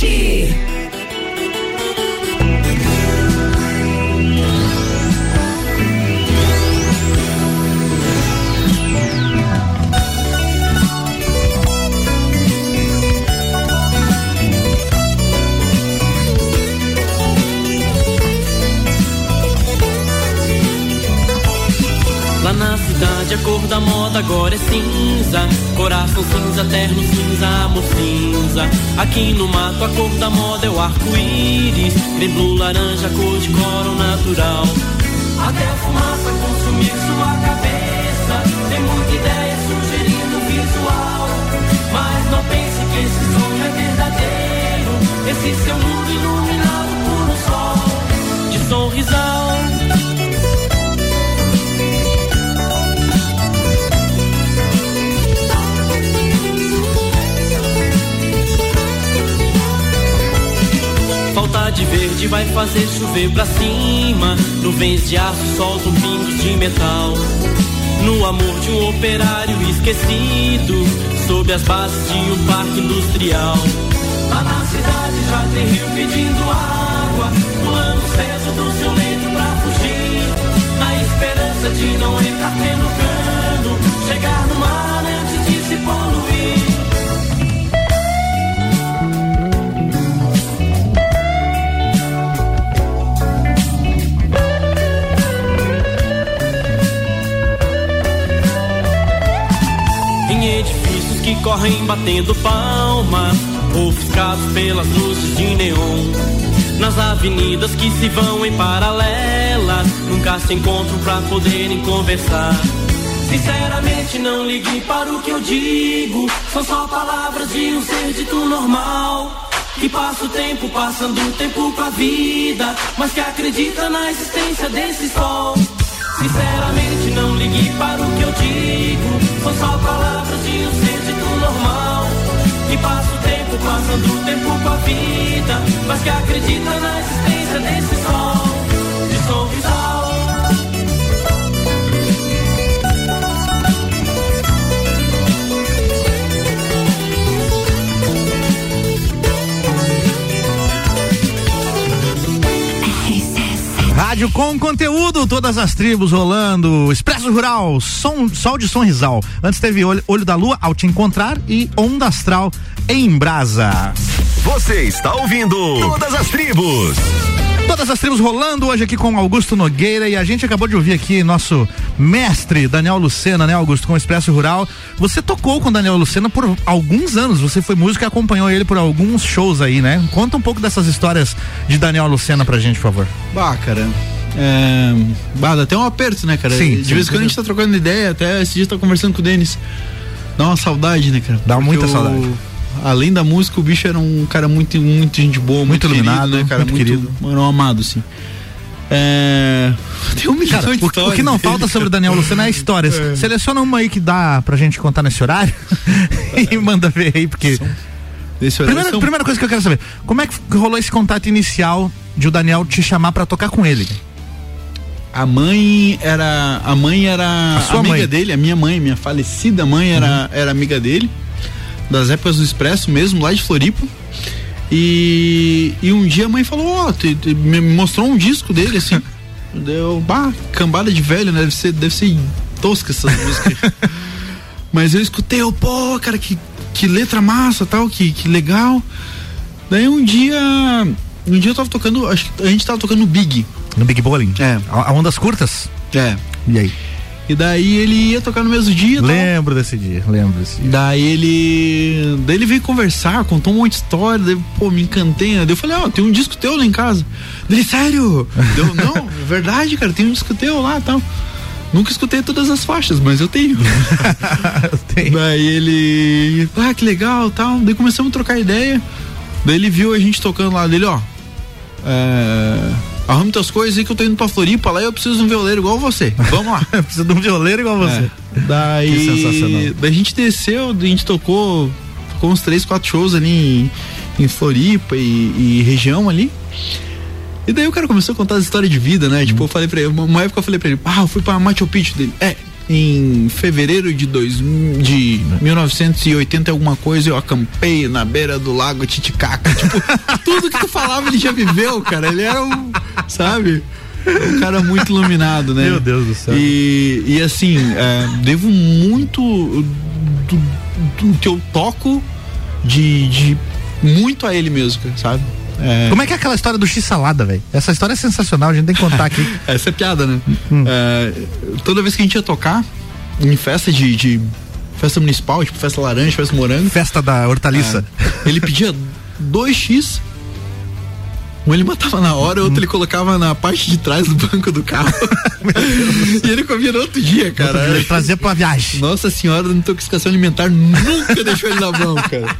Bate. Lá na cidade a cor da moda agora é cinza, coração cinza, terno cinza, amor cinza. Aqui no mato a cor da moda é o arco-íris, creme blue, laranja, cor de coral natural. Até a fumaça consumir sua cabeça, tem muita ideia sugerindo visual. Mas não pense que esse sonho é verdadeiro, esse seu mundo iluminado por um sol de sorrisal. Falta de verde vai fazer chover pra cima, nuvens de aço soltam pingos de metal. No amor de um operário esquecido, sob as bases de um parque industrial. Lá na cidade já tem rio pedindo água, pulando cedo do seu leito pra fugir, na esperança de não entrar pelo cano, chegar no mar antes de se poluir. Edifícios que correm batendo palmas, ofuscados pelas luzes de neon. Nas avenidas que se vão em paralelas, nunca se encontram pra poderem conversar. Sinceramente não ligue para o que eu digo, são só palavras de um ser dito normal, que passa o tempo passando o tempo com a vida, mas que acredita na existência desse sol. Sinceramente não ligue para o que eu digo, são só palavras de um sentido normal, que passa o tempo, passando o tempo com a vida, mas que acredita na existência desse sol de sorrisal. Rádio com conteúdo, todas as tribos rolando, Expresso Rural, som, sol de Sorrisal. Antes teve olho, olho da Lua, Ao Te Encontrar, e Onda Astral em Brasa. Você está ouvindo Todas as Tribos. Todas as tribos rolando hoje aqui com Augusto Nogueira, e a gente acabou de ouvir aqui nosso mestre Daniel Lucena, né, Augusto, com o Expresso Rural. Você tocou com Daniel Lucena por alguns anos, você foi músico e acompanhou ele por alguns shows aí, né? Conta um pouco dessas histórias de Daniel Lucena pra gente, por favor. Bah, cara, é... bah, dá até um aperto, né, cara? Sim, de sim, vez em quando a gente tá trocando ideia, até esse dia tá conversando com o Dennis, dá uma saudade, né, cara? Dá Porque muita eu... saudade. Além da música, o bicho era um cara muito, muito gente boa, muito, muito iluminado, querido, né, cara? Muito, muito querido. Mano, um amado, sim. É... Tem um milhão cara, de o, histórias. O que não dele, falta sobre o Daniel Lucena é histórias. É. Seleciona uma aí que dá pra gente contar nesse horário e manda ver aí, porque... Esse horário primeira, são... primeira coisa que eu quero saber, como é que rolou esse contato inicial de o Daniel te chamar pra tocar com ele? A mãe era... A mãe era a sua amiga mãe. Dele, a minha mãe, minha falecida mãe era, uhum. era amiga dele. Das épocas do Expresso mesmo, lá de Floripa, e, e um dia a mãe falou, ó, oh, me mostrou um disco dele, assim, deu, bah, cambada de velho, né, deve ser, deve ser tosca essas músicas, mas eu escutei, eu, pô, cara, que, que letra massa, tal, que, que legal. Daí um dia, um dia eu tava tocando, a gente tava tocando no Big. No Big Bowling? É. A, a Ondas Curtas? É. E aí? E daí ele ia tocar no mesmo dia. Lembro desse dia, lembro desse dia. Daí ele. Daí ele veio conversar, contou um monte de história, daí, pô, me encantei, né? Daí eu falei, ó, oh, tem um disco teu lá em casa. Daí, sério? Deu, não, é verdade, cara, tem um disco teu lá e tal. Nunca escutei todas as faixas, mas eu tenho. eu tenho. Daí ele. Ah, que legal e tal. Daí começamos a trocar ideia. Daí ele viu a gente tocando lá dele, ó. É. Arrume tuas coisas aí que eu tô indo pra Floripa lá e eu preciso de um violeiro igual você. Vamos lá. Eu preciso de um violeiro igual você. É. Daí. Que sensacional. Daí a gente desceu, a gente tocou, tocou uns três, quatro shows ali em, em Floripa e, e região ali. E daí o cara começou a contar as histórias de vida, né? Tipo, eu falei pra ele, uma época eu falei pra ele, ah, eu fui pra Machu Picchu dele. É, em fevereiro de, dois, de mil novecentos e oitenta alguma coisa, eu acampei na beira do lago Titicaca. Tipo, tudo que tu falava ele já viveu, cara. Ele era um, sabe? Um cara muito iluminado, né? Meu Deus do céu. E, e assim, é, devo muito do, do teu toco de, de muito a ele mesmo, sabe? É. Como é que é aquela história do X-salada, velho? Essa história é sensacional, a gente tem que contar aqui. Essa é piada, né? Hum. É, toda vez que a gente ia tocar em festa de, de festa municipal, tipo festa laranja, festa morango, festa da hortaliça, é, ele pedia dois X. Um ele matava na hora, outro ele colocava na parte de trás do banco do carro. E ele comia no outro dia, cara. Outro dia, ele trazia pra viagem. Nossa Senhora da Intoxicação Alimentar nunca deixou ele na mão, cara.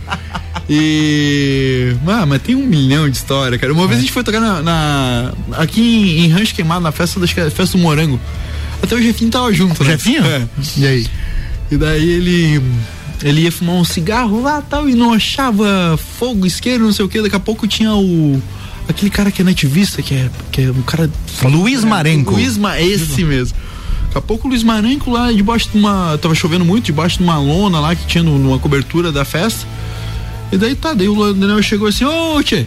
E... Ah, mas tem um milhão de história, cara. Uma é. vez a gente foi tocar na... na aqui em, em Rancho Queimado, na festa, das, festa do Morango. Até o Jefinho tava junto, o né? Jefinho? É. E aí? E daí ele... Ele ia fumar um cigarro lá, tal, e não achava fogo, isqueiro, não sei o que. Daqui a pouco tinha o... Aquele cara que é nativista, que é, que é um cara... Luiz Marenco. Luiz Ma... Esse mesmo. Daqui a pouco o Luiz Marenco lá debaixo de uma... Tava chovendo muito, debaixo de uma lona lá que tinha numa cobertura da festa. E daí tá, daí o Daniel chegou assim, ô oh, tchê.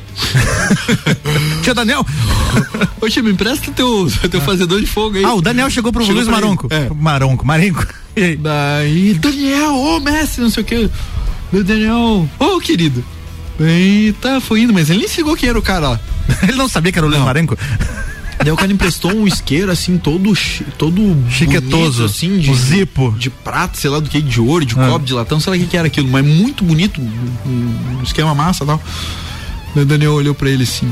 Tio Daniel. Ô tchê, me empresta teu, teu ah. fazedor de fogo aí. Ah, o Daniel chegou pro chegou Luiz Marenco. É. Marenco, Marenco. Daí, Daniel, ô oh, mestre, não sei o que. Meu Daniel, ô oh, querido. Eita, foi indo, mas ele nem ligou quem era o cara lá. Ele não sabia que era o Luiz Marenco? Daí o cara emprestou um isqueiro assim, todo todo chiquetoso, assim, de, um zipo. De prata, sei lá do que, de ouro, de ah. cobre, de latão, sei lá o que, que era aquilo, mas muito bonito, um esquema massa e tal. Daí o Daniel olhou pra ele assim,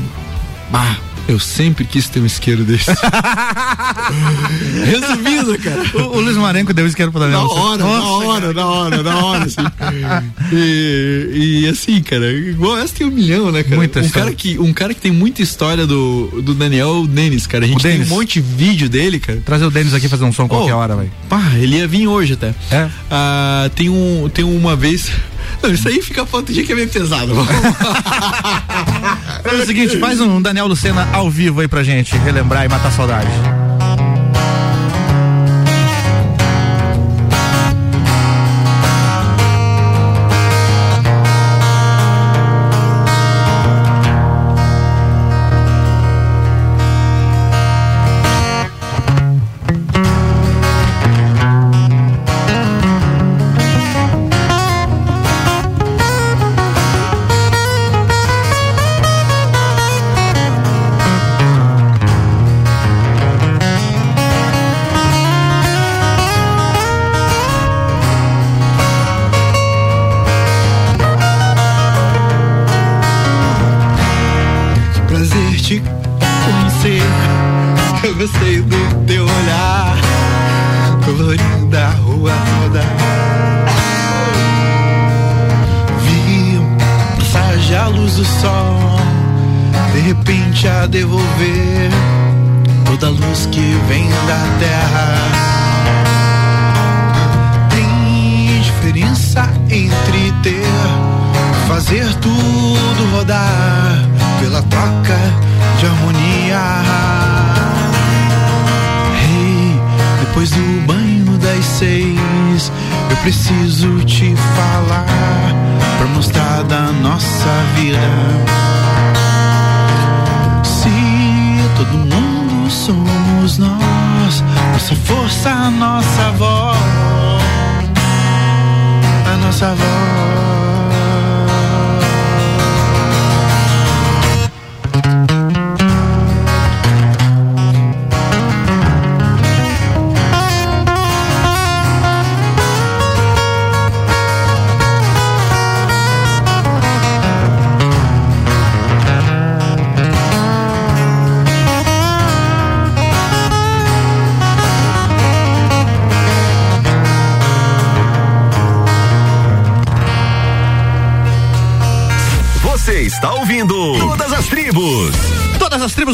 bah, eu sempre quis ter um isqueiro desse. Resumindo, cara. O, o Luiz Marenco deu isqueiro pro Daniel. Na hora, Nossa, na hora, na hora, na hora, assim. E, e assim, cara, igual essa tem um milhão, né, cara? Muita um história. Cara que, um cara que tem muita história do, do Daniel, o Dennis, cara. A gente tem um monte de vídeo dele, cara. Trazer o Dennis aqui fazer um som oh, qualquer hora, velho. Pá, ele ia vir hoje até. É? Ah, tem, um, tem uma vez... Não, isso aí fica pra outro dia que é meio pesado. É o seguinte, faz um Daniel Lucena ao vivo aí pra gente relembrar e matar saudade.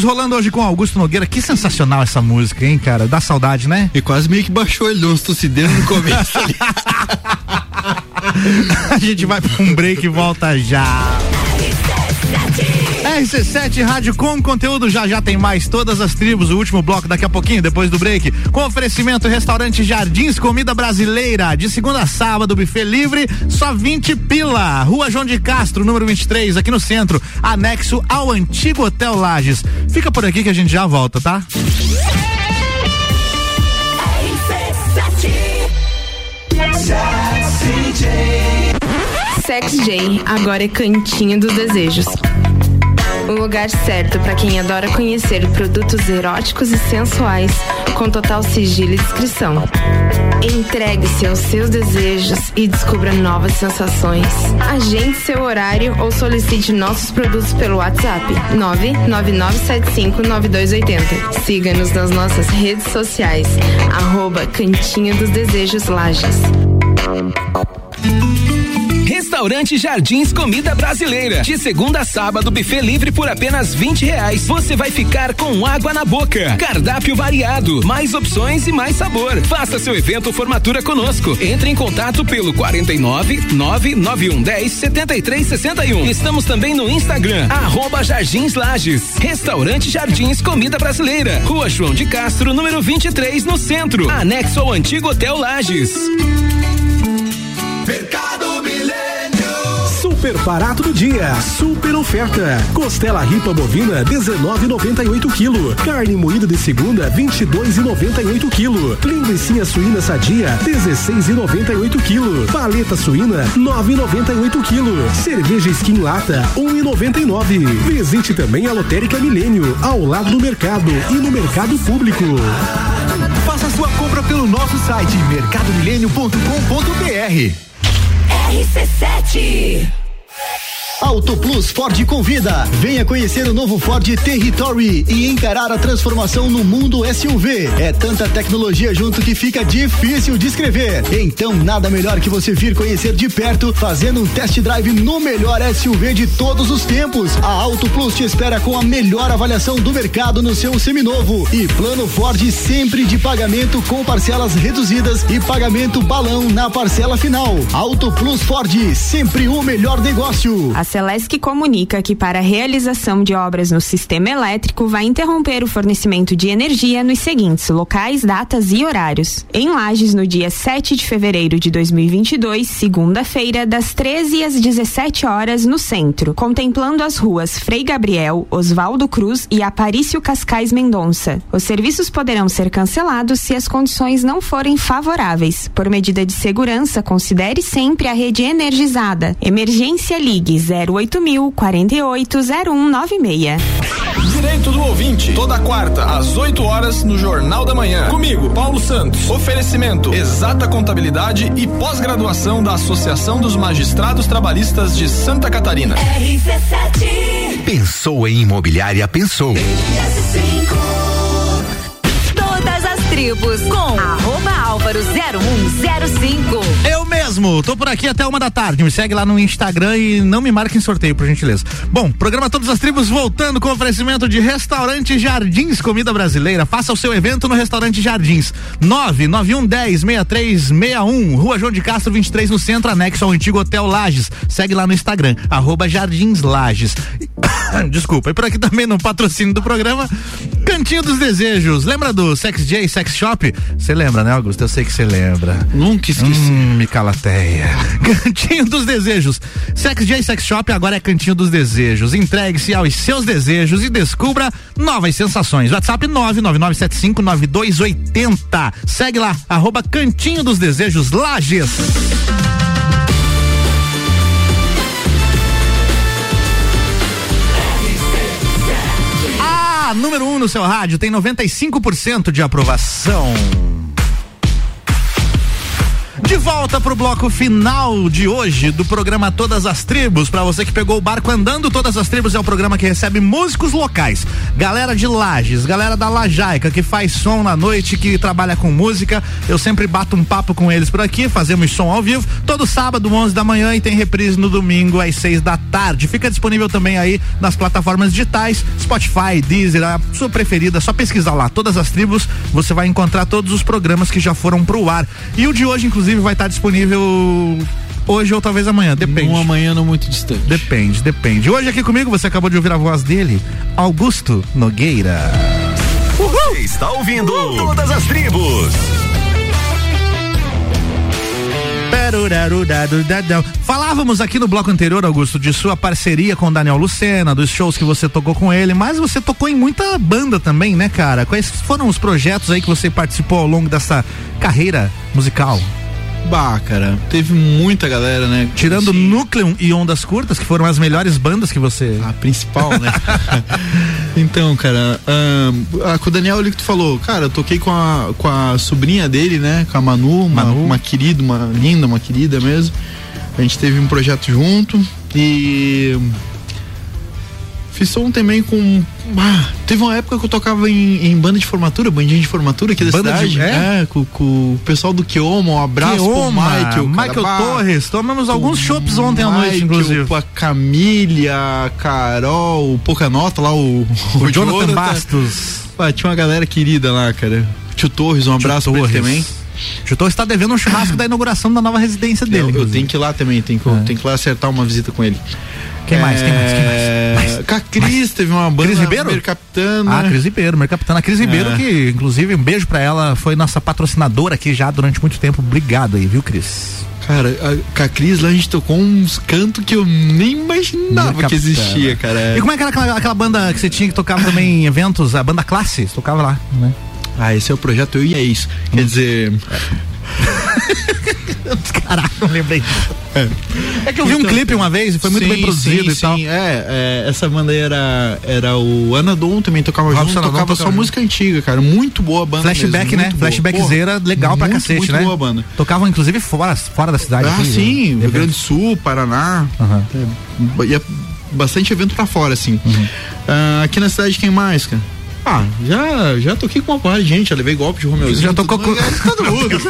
Rolando hoje com Augusto Nogueira, que sensacional essa música, hein, cara? Dá saudade, né? E quase meio que baixou ele, uns tossideiro no começo ali. A gente vai pra um break e volta já. R C sete Rádio com conteúdo, já já tem mais Todas as Tribos, o último bloco daqui a pouquinho, depois do break, com oferecimento Restaurante Jardins Comida Brasileira, de segunda a sábado, buffet livre, só vinte pila, Rua João de Castro, número vinte e três, aqui no centro, anexo ao antigo Hotel Lages. Fica por aqui que a gente já volta, tá? Sex J agora é Cantinho dos Desejos. O lugar certo para quem adora conhecer produtos eróticos e sensuais com total sigilo e discrição. Entregue-se aos seus desejos e descubra novas sensações. Agende seu horário ou solicite nossos produtos pelo WhatsApp nove nove nove sete cinco nove dois oito zero. Siga-nos nas nossas redes sociais, arroba Cantinho dos Desejos Lages. Restaurante Jardins Comida Brasileira. De segunda a sábado, buffet livre por apenas vinte reais. Você vai ficar com água na boca. Cardápio variado, mais opções e mais sabor. Faça seu evento ou formatura conosco. Entre em contato pelo quarenta e nove, nove nove um um zero, setenta e três sessenta e um. Estamos também no Instagram, arroba Jardins Lages. Restaurante Jardins Comida Brasileira. Rua João de Castro, número vinte e três, no centro. Anexo ao antigo Hotel Lages. Super barato do dia, super oferta. Costela ripa bovina dezenove e noventa e oito quilo, carne moída de segunda vinte e dois e noventa e oito quilo, linguiça suína sadia dezesseis e noventa e oito quilo, paleta suína nove e noventa e oito quilo, cerveja skin lata um e noventa e nove. Visite também a Lotérica Milênio, ao lado do mercado e no mercado público. Faça sua compra pelo nosso site mercado milênio ponto com ponto br. R C sete Auto Plus Ford convida. Venha conhecer o novo Ford Territory e encarar a transformação no mundo S U V. É tanta tecnologia junto que fica difícil de descrever. Então nada melhor que você vir conhecer de perto, fazendo um test drive no melhor S U V de todos os tempos. A Auto Plus te espera com a melhor avaliação do mercado no seu seminovo. E plano Ford sempre de pagamento com parcelas reduzidas e pagamento balão na parcela final. Auto Plus Ford, sempre o melhor negócio. A Celesc comunica que para a realização de obras no sistema elétrico vai interromper o fornecimento de energia nos seguintes locais, datas e horários. Em Lages, no dia sete de fevereiro de dois mil e vinte e dois, segunda-feira, das treze às dezessete horas no centro, contemplando as ruas Frei Gabriel, Oswaldo Cruz e Aparício Cascais Mendonça. Os serviços poderão ser cancelados se as condições não forem favoráveis. Por medida de segurança, considere sempre a rede energizada. Emergência Ligue zero oito mil quarenta e oito zero um nove seis. Direito do ouvinte, toda quarta às oito horas no Jornal da Manhã. Comigo, Paulo Santos. Oferecimento Exata Contabilidade e pós-graduação da Associação dos Magistrados Trabalhistas de Santa Catarina. R C sete. Pensou em imobiliária, pensou. Todas as tribos com arroba Álvaro zero um zero cinco. Eu mesmo, tô por aqui até uma da tarde, me segue lá no Instagram e não me marque em sorteio, por gentileza. Bom, programa Todas as Tribos voltando com oferecimento de Restaurante Jardins Comida Brasileira. Faça o seu evento no Restaurante Jardins. nove nove um um zero seis três seis um, Rua João de Castro vinte e três, no centro, anexo ao antigo Hotel Lages. Segue lá no Instagram, arroba Jardins Lages. Desculpa, e por aqui também no patrocínio do programa, Cantinho dos Desejos. Lembra do Sex J, Sex Shop? Você lembra, né, Augusto? Eu sei que você lembra. Nunca esqueci. Hum, me calateia. Cantinho dos Desejos. Sex J Sex Shop agora é Cantinho dos Desejos. Entregue-se aos seus desejos e descubra novas sensações. WhatsApp nove nove nove sete cinco nove dois oito zero. Segue lá, arroba Cantinho dos Desejos Lages. Ah, número um no seu rádio tem noventa e cinco por cento de aprovação. De volta pro bloco final de hoje do programa Todas as Tribos. Pra você que pegou o barco andando, Todas as Tribos é o programa que recebe músicos locais, galera de Lages, galera da Lajaica, que faz som na noite, que trabalha com música. Eu sempre bato um papo com eles por aqui, fazemos som ao vivo, todo sábado, onze da manhã, e tem reprise no domingo às seis da tarde. Fica disponível também aí nas plataformas digitais, Spotify, Deezer, a sua preferida, só pesquisar lá, Todas as Tribos, você vai encontrar todos os programas que já foram pro ar. E o de hoje, inclusive, vai estar disponível hoje ou talvez amanhã, depende. Um amanhã não muito distante. Depende, depende. Hoje aqui comigo, você acabou de ouvir a voz dele, Augusto Nogueira. Uhul. Está ouvindo Uhul. Todas as Tribos. Falávamos aqui no bloco anterior, Augusto, de sua parceria com o Daniel Lucena, dos shows que você tocou com ele, mas você tocou em muita banda também, né, cara? Quais foram os projetos aí que você participou ao longo dessa carreira musical? Bah, cara, teve muita galera, né? Tirando assim, Núcleo e Ondas Curtas, que foram as melhores bandas que você... A principal, né? Então, cara, um, com o Daniel ali que tu falou, cara, eu toquei com a, com a sobrinha dele, né? Com a Manu, uma, Manu. uma querida, uma linda, uma querida mesmo. A gente teve um projeto junto e... Fiz som também com... Ah, teve uma época que eu tocava em, em banda de formatura, bandinha de formatura aqui da banda cidade. De, é, é com, com o pessoal do Kioma, um abraço Kioma, pro Michael. Michael cara, Torres, tomamos alguns chopps ontem Michael, à noite, inclusive. A Camila, a Carol, o Pocanota lá, o, o, o Jonathan, Jonathan Bastos. Ah, tinha uma galera querida lá, cara. Tio Torres, um abraço pra ele também. O Torres está devendo um churrasco da inauguração da nova residência dele. Eu, eu tenho que ir lá também, tenho que, é. tenho que ir lá acertar uma visita com ele. Quem mais? É... Quem mais? Quem mais? mais? Com a Cris, teve uma banda. Cris Ribeiro? Mercapitana. Ah, Cris Ribeiro, Mercapitana. A Cris Ribeiro, é. que, inclusive, um beijo pra ela, foi nossa patrocinadora aqui já durante muito tempo. Obrigado aí, viu, Cris? Cara, a, com a Cris lá a gente tocou uns cantos que eu nem imaginava Mercapitana. que existia, cara. E como é que era aquela, aquela banda que você tinha que tocava também em eventos? A banda Classe? Você tocava lá, né? Ah, esse é o projeto Eu e É Isso. Hum. Quer dizer. Caraca, não lembrei. É, é que eu vi então, um clipe uma vez e foi muito sim, bem produzido sim, e sim. tal. É, é, essa banda era, era o Anadon também, tocava junto, tocava, tocava só música antiga, cara. Muito boa a banda. Flashback, mesmo, né? Flashbackzeira, legal muito, pra cacete, muito né? Muito boa a banda. Tocavam inclusive fora, fora da cidade. Ah, aqui, sim, né? Rio Grande do Sul, Paraná. Uhum. Ia bastante evento pra fora, assim. Uhum. Uh, aqui na cidade, quem mais, cara? Ah, já, já toquei com uma porra de gente, já levei golpe de Romeuzinho. Já tocou com todo mundo.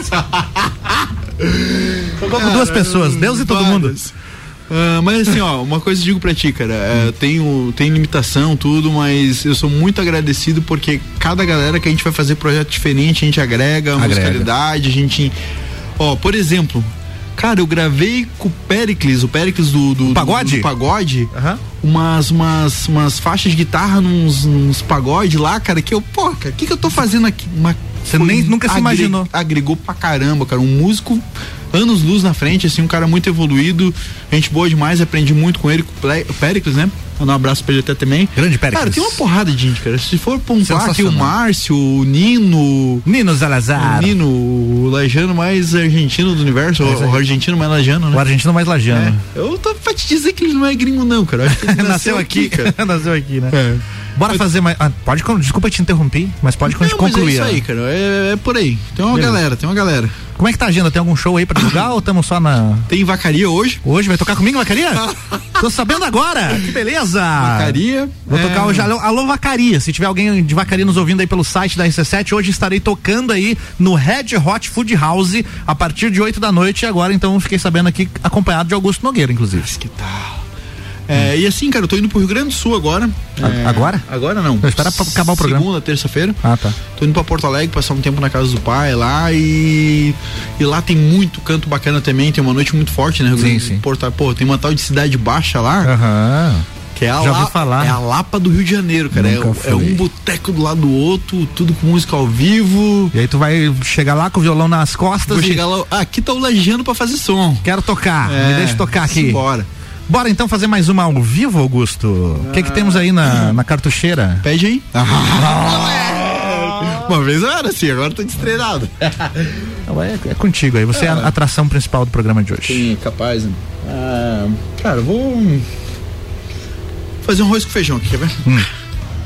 Tocou com duas pessoas, Deus e todo mundo. Uh, mas assim, ó, uma coisa eu digo pra ti, cara, é, tenho, tem limitação, tudo, mas eu sou muito agradecido porque cada galera que a gente vai fazer projeto diferente, a gente agrega, agrega. musicalidade, a gente... Ó, por exemplo... Cara, eu gravei com o Pericles, o Pericles do, do, pagode? do, do pagode, uhum. umas, umas, umas faixas de guitarra nos, nos pagode lá, cara, que eu, pô, cara, o que que eu tô fazendo aqui? Uma, Você nem, nunca agre, se imaginou. Agregou pra caramba, cara, um músico anos luz na frente, assim, um cara muito evoluído, gente boa demais, aprendi muito com ele, com o Pericles, né? Mandar um abraço pra ele até também. Grande Pérez. Cara, tem uma porrada de gente, cara. Se for pontuar aqui o Márcio, o Nino. Nino Zalazar. O Nino, o lajano mais argentino do universo. Mais o argentino, argentino mais lajano, né? O argentino mais lajano. É. Eu tô pra te dizer que ele não é gringo, não, cara. Eu acho que ele nasceu, nasceu aqui, cara. Nasceu aqui, né? É. Bora eu... fazer mais. Ah, pode. Desculpa te interromper, mas pode não, concluir. Mas é isso aí, cara. É, é por aí. Tem uma Beleza. galera, tem uma galera. Como é que tá a agenda? Tem algum show aí pra divulgar ou estamos só na. Tem Vacaria hoje? Hoje? Vai tocar comigo, Vacaria? Tô sabendo agora! Que beleza! Vacaria. Vou é... tocar hoje. Alô, Vacaria. Se tiver alguém de Vacaria nos ouvindo aí pelo site da R C sete, hoje estarei tocando aí no Red Hot Food House a partir de oito da noite. Agora, então, fiquei sabendo aqui, acompanhado de Augusto Nogueira, inclusive. Mas que tal? É, hum. E assim, cara, eu tô indo pro Rio Grande do Sul agora. É, agora? Agora não. Eu espero pra acabar o programa. Segunda, terça-feira. Ah, tá. Tô indo pra Porto Alegre, passar um tempo na casa do pai lá e... E lá tem muito canto bacana também, tem uma noite muito forte, né? Rio Grande, sim, sim. Porto, pô, tem uma tal de Cidade Baixa lá. Aham. Uhum. Que é a, Já La... ouvi falar. É a Lapa do Rio de Janeiro, cara. É, é um boteco do lado do outro, tudo com música ao vivo. E aí tu vai chegar lá com o violão nas costas. Vou e... chegar lá, ah, aqui tá o lajeando pra fazer som. Quero tocar, é, me deixa tocar aqui. Bora. Bora então fazer mais uma ao vivo, Augusto. O ah, que que temos aí na, na cartucheira? Pede aí. Ah, uma vez eu era assim, agora tô destreinado. É, é contigo aí, você ah, é a atração principal do programa de hoje. Sim, capaz. Né? Ah, cara, vou fazer um arroz com feijão aqui, quer ver? Hum.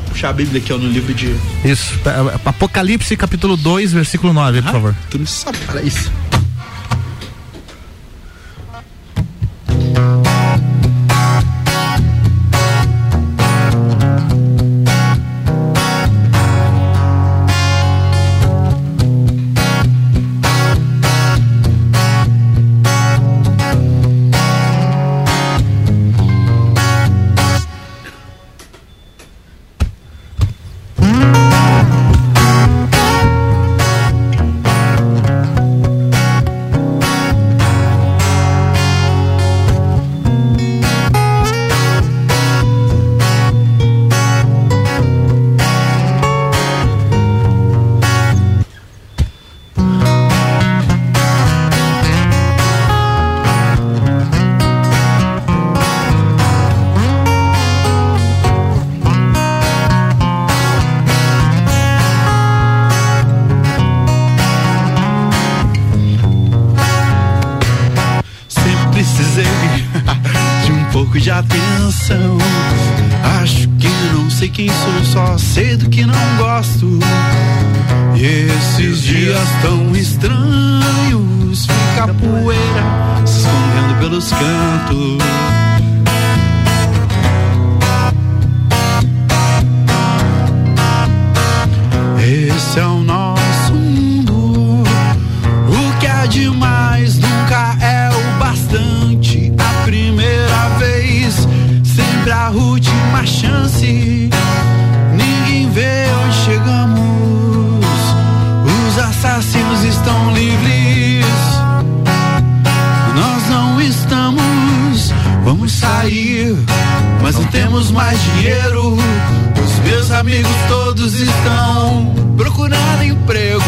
Puxar a Bíblia aqui ó, no livro de... Isso, Apocalipse capítulo dois, versículo nove, ah, por favor. Tu não sabe, para isso. pouco de atenção. Acho que não sei quem sou, só sei do que não gosto. E esses dias tão estranhos, fica poeira se escondendo pelos cantos. Esse é o nosso mundo, o que há de mais nunca é o bastante. A primeira vez, sempre a última chance. Ninguém vê onde chegamos, os assassinos estão livres. Nós não estamos, vamos sair, mas não temos mais dinheiro. Meus amigos todos estão procurando emprego.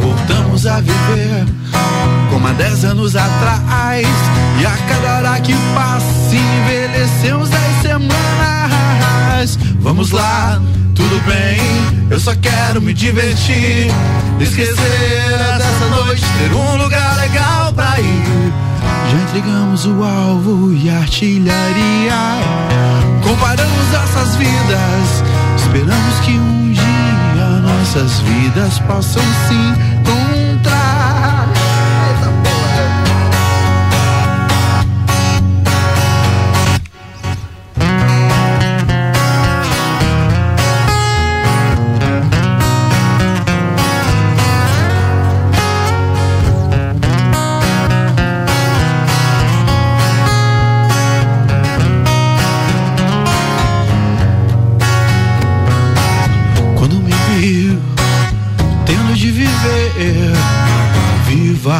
Voltamos a viver como há dez anos atrás. E a cada hora que passa envelhecemos dez semanas. Vamos lá, tudo bem, eu só quero me divertir. Esquecer dessa noite, ter um lugar legal pra ir. Já entregamos o alvo e a artilharia. Comparamos nossas vidas, esperamos que um dia nossas vidas possam se encontrar. Eita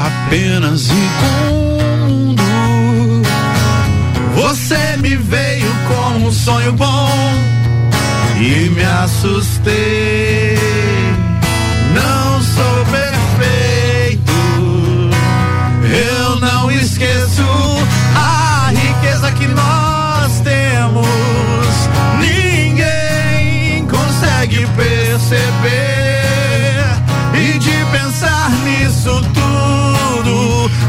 apenas e com o mundo. Você me veio com um sonho bom e me assustei. Não sou perfeito, eu não esqueço a riqueza que nós temos. Ninguém consegue perceber e de pensar nisso tudo. Eu,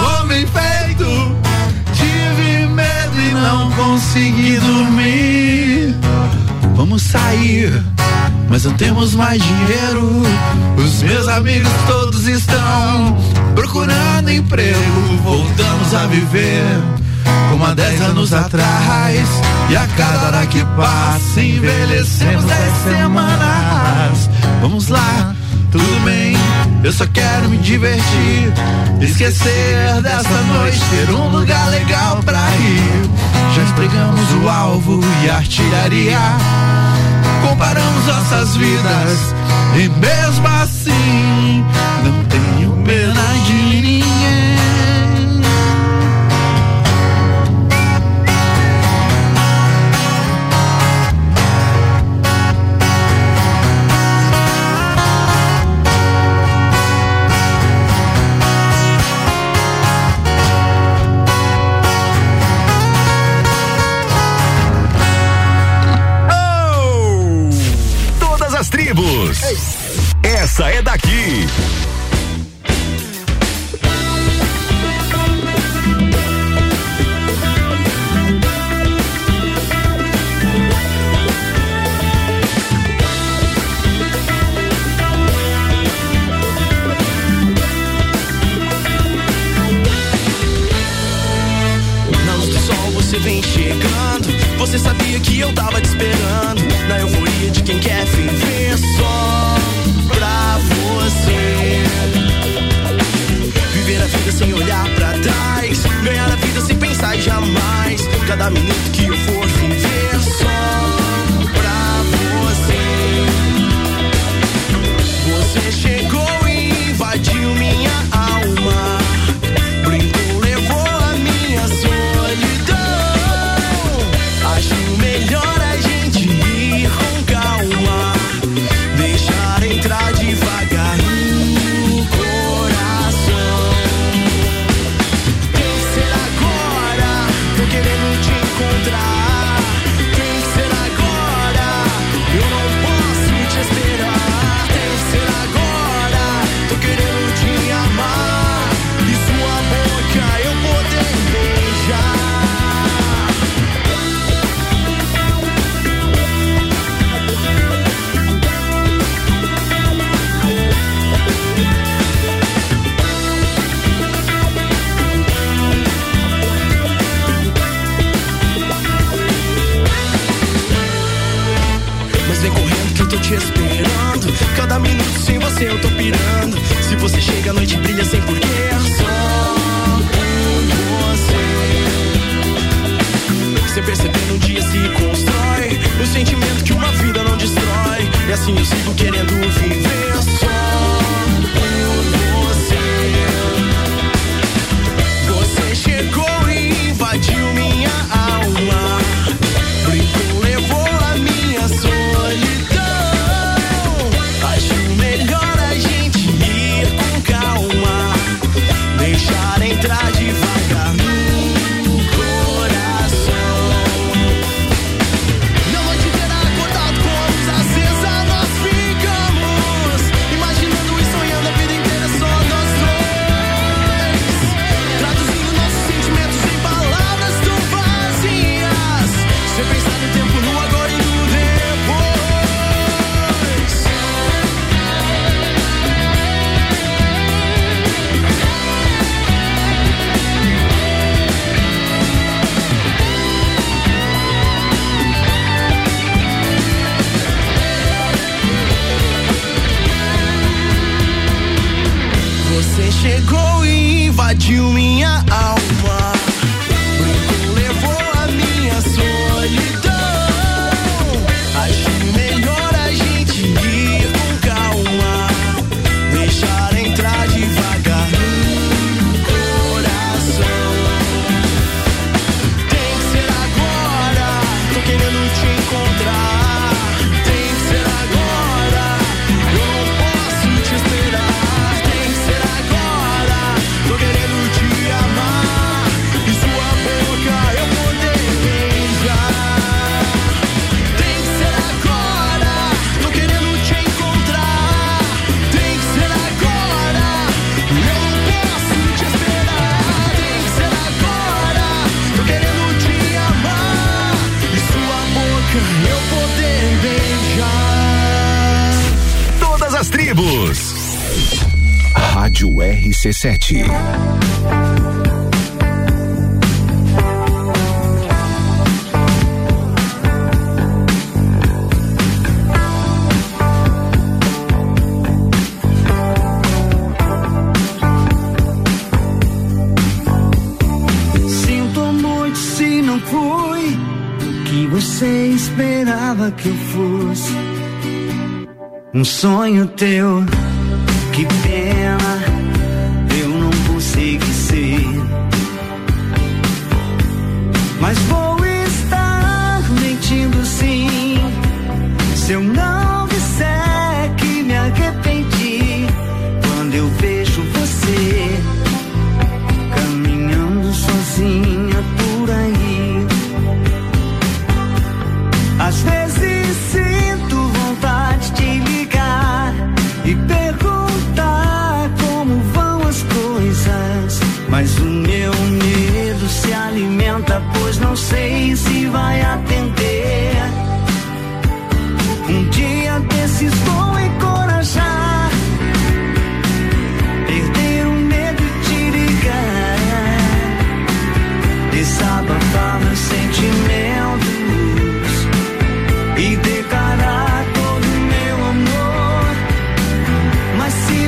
homem feito, tive medo e não consegui dormir. Vamos sair, mas não temos mais dinheiro. Os meus amigos todos estão procurando emprego. Voltamos a viver como há dez anos atrás. E a cada hora que passa envelhecemos dez semanas. Vamos lá, tudo bem, eu só quero me divertir. Esquecer dessa noite, ter um lugar legal pra ir. Já entregamos o alvo e a artilharia. Comparamos nossas vidas e mesmo assim não tenho pena de ninguém. Essa é daqui. Na luz do sol você vem chegando. Você sabia que eu tava te esperando. Na euforia de quem quer viver só pra você. Viver a vida sem olhar pra trás, ganhar a vida sem pensar jamais. Cada minuto que eu for viver só pra você. Você chegou e invadiu minha alma. Brincou, levou a minha solidão. Acho melhor a gente ir com calma, deixar entrar devagar no coração. Tem que ser agora, tô querendo te encontrar. te esperando. Cada minuto sem você eu tô pirando. Se você chega, a noite brilha sem porquê. Só com você. Você percebendo um dia se constrói o sentimento que uma vida não destrói. E assim eu sigo querendo viver só com você. Você chegou e invadiu minha alma. Chegou e invadiu minha alma. Brincou, levou a minha solidão. Acho melhor a gente ir com calma. Deixar entrar devagar no coração. Tem que ser agora. Tô querendo te encontrar. Tem que ser agora. Não posso te esperar. Tribos. Rádio R C sete. Sinto muito se não fui o que você esperava que eu fosse. Um sonho teu, que pena, eu não consegui ser. Mas vou estar mentindo sim, se eu não disser que me arrependi, quando eu vejo você, caminhando sozinha por aí. Às vezes sinto vontade de me e perguntar como vão as coisas, mas o meu medo se alimenta, pois não sei se vai atender. Um dia desses vou encorajar, perder o medo e te ligar, desabafar meus sentimentos e declarar.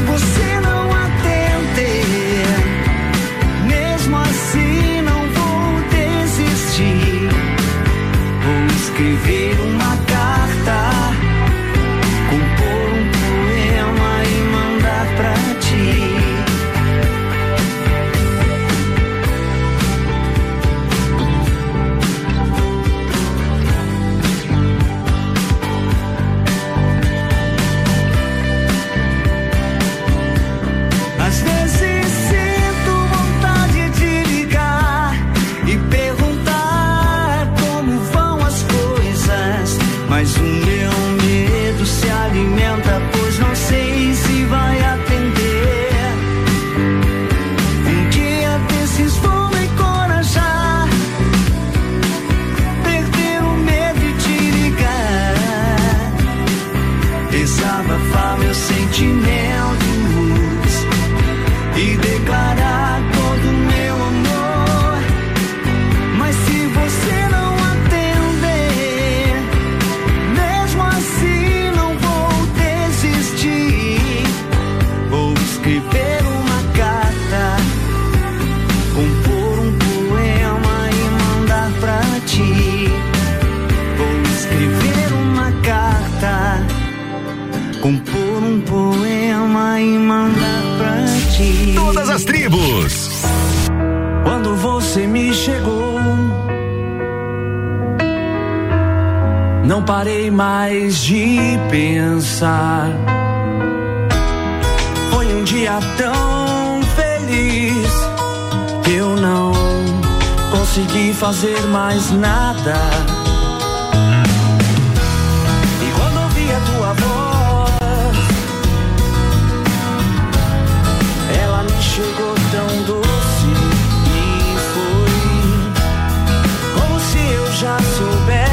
Você não atender, mesmo assim não vou desistir. Vou escrever uma carta, compor um poema e mandar pra sentimentos e declarar todo o meu amor. Mas se você não atender, mesmo assim não vou parei mais de pensar. Foi um dia tão feliz que eu não consegui fazer mais nada. E quando ouvi a tua voz, ela me chegou tão doce e foi como se eu já soubesse.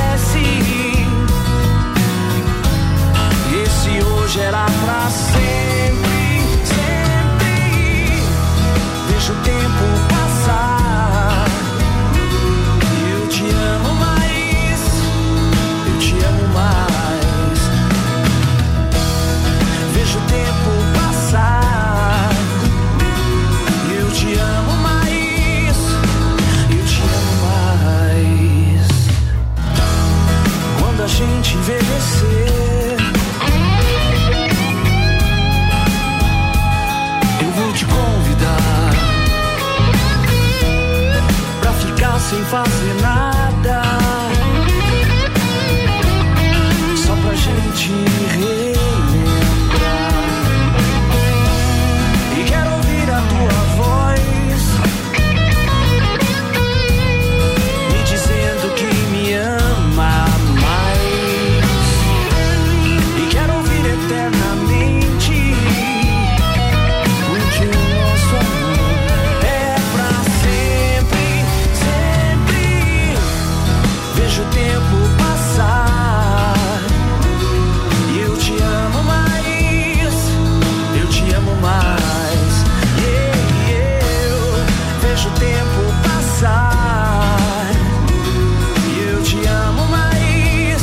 Esse hoje era pra sempre, sempre. Deixa o tempo passar. Eu te amo mais, eu te amo mais. Vejo o tempo passar. Eu te amo mais, eu te amo mais. Quando a gente envelhecer, eu vou te convidar pra ficar sem fazer nada, só pra gente relembrar. E quero ouvir a tua voz me dizendo que me ama mais. E quero ouvir eternamente o que o nosso amor é pra sempre, sempre. Vejo o tempo passar. E eu te amo mais, eu te amo mais. E eu vejo o tempo passar. E eu te amo mais,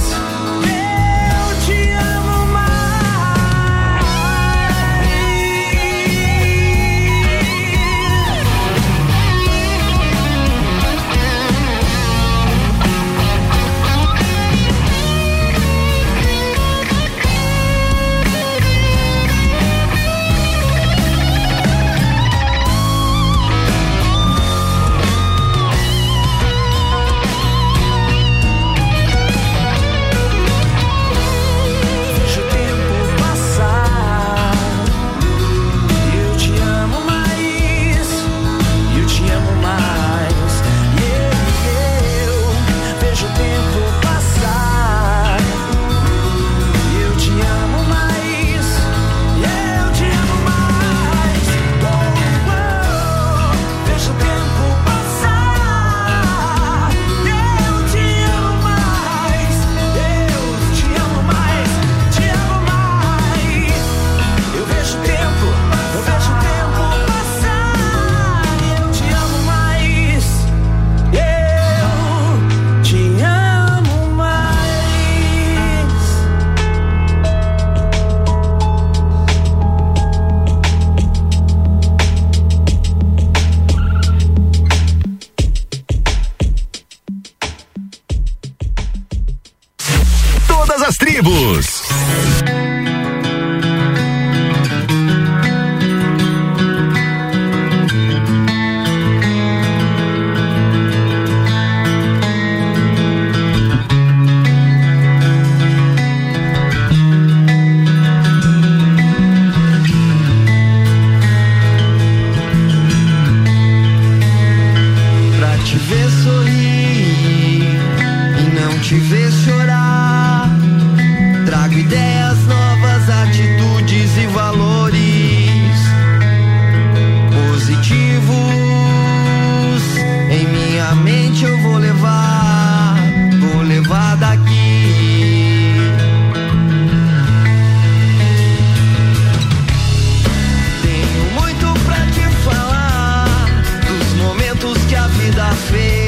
eu te amo mais. Vejo o tempo passar. Eu te amo mais, eu te amo mais. E eu vejo o tempo passar. Eu te amo mais, eu te amo mais. Oh, oh, vejo o tempo passar. Eu te amo mais, eu te amo mais, te amo mais. Eu vejo o tempo, eu vejo o tempo passar. Eu te amo mais, eu te amo mais. Todas as tribos. Pra te ver sorrir e não te ver chorar. Trago ideias novas, atitudes e valores positivos. Em minha mente eu vou levar, vou levar daqui. Tenho muito pra te falar dos momentos que a vida fez.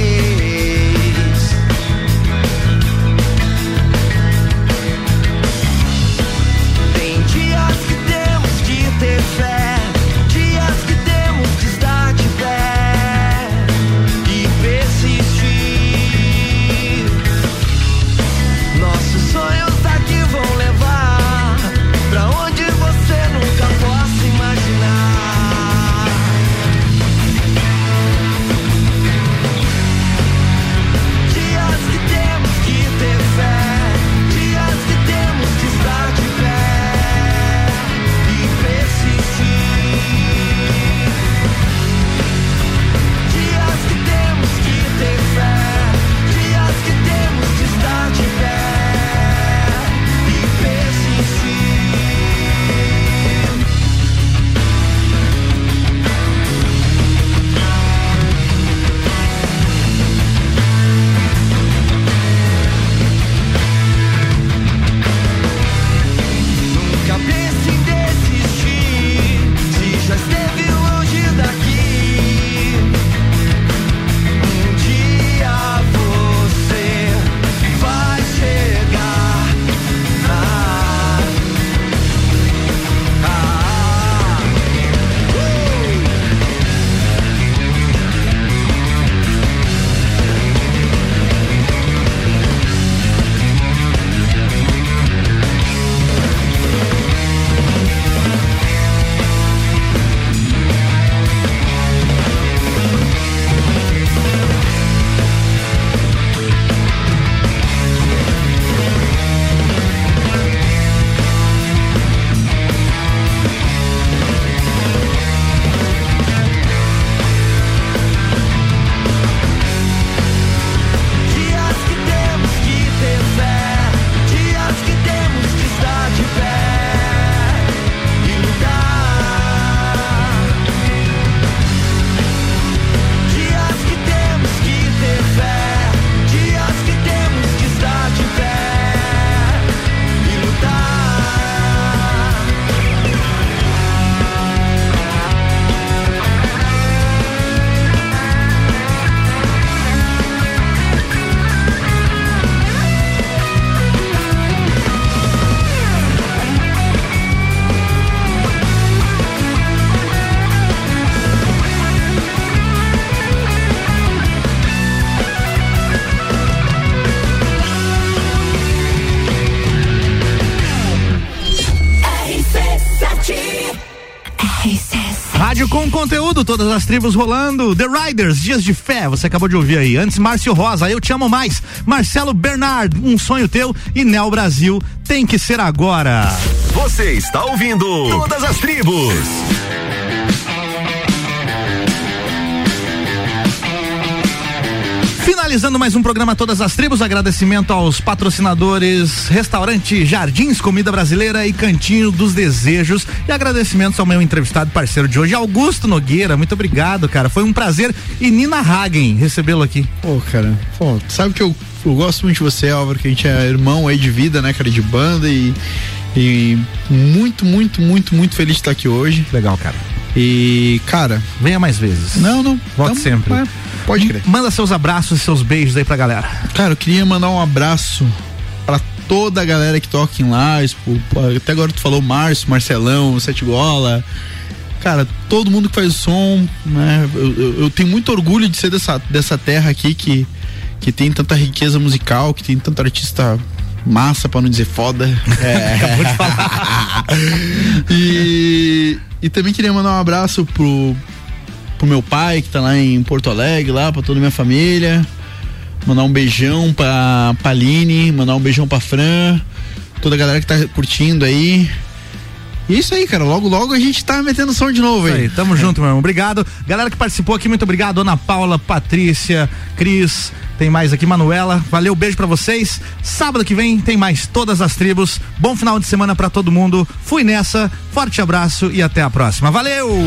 com conteúdo, todas as tribos rolando. The Riders, Dias de Fé, você acabou de ouvir aí. Antes, Márcio Rosa, Eu Te Amo Mais. Marcelo Bernard, Um Sonho Teu. E Neo Brasil, Tem Que Ser Agora. Você está ouvindo Todas as Tribos. Finalizando mais um programa Todas as Tribos, agradecimento aos patrocinadores Restaurante Jardins Comida Brasileira e Cantinho dos Desejos, e agradecimentos ao meu entrevistado parceiro de hoje, Augusto Nogueira. Muito obrigado, cara, foi um prazer. E Nina Hagen, recebê-lo aqui. Ô, oh, cara, pô, sabe que eu, eu gosto muito de você, Álvaro, que a gente é irmão aí de vida, né, cara, de banda, e, e muito, muito, muito, muito feliz de estar aqui hoje. Legal, cara. E, cara, venha mais vezes. Não, não. Volte tamo, sempre. É, pode crer. Manda seus abraços e seus beijos aí pra galera. Cara, eu queria mandar um abraço pra toda a galera que toca em Lages. Até agora tu falou Márcio, Marcelão, Sete Gola. Cara, todo mundo que faz o som, né? Eu, eu, eu tenho muito orgulho de ser dessa, dessa terra aqui que, que tem tanta riqueza musical, que tem tanto artista massa, pra não dizer foda. É. Acabou de falar. E... E também queria mandar um abraço pro, pro meu pai, que tá lá em Porto Alegre, lá, pra toda a minha família. Mandar um beijão pra, pra Aline, mandar um beijão pra Fran, toda a galera que tá curtindo aí. E é isso aí, cara. Logo, logo a gente tá metendo som de novo, hein? Tamo junto, meu irmão. Obrigado. Galera que participou aqui, muito obrigado. Ana Paula, Patrícia, Cris, tem mais aqui, Manuela. Valeu, beijo pra vocês. Sábado que vem tem mais Todas as Tribos. Bom final de semana pra todo mundo. Fui nessa. Forte abraço e até a próxima. Valeu!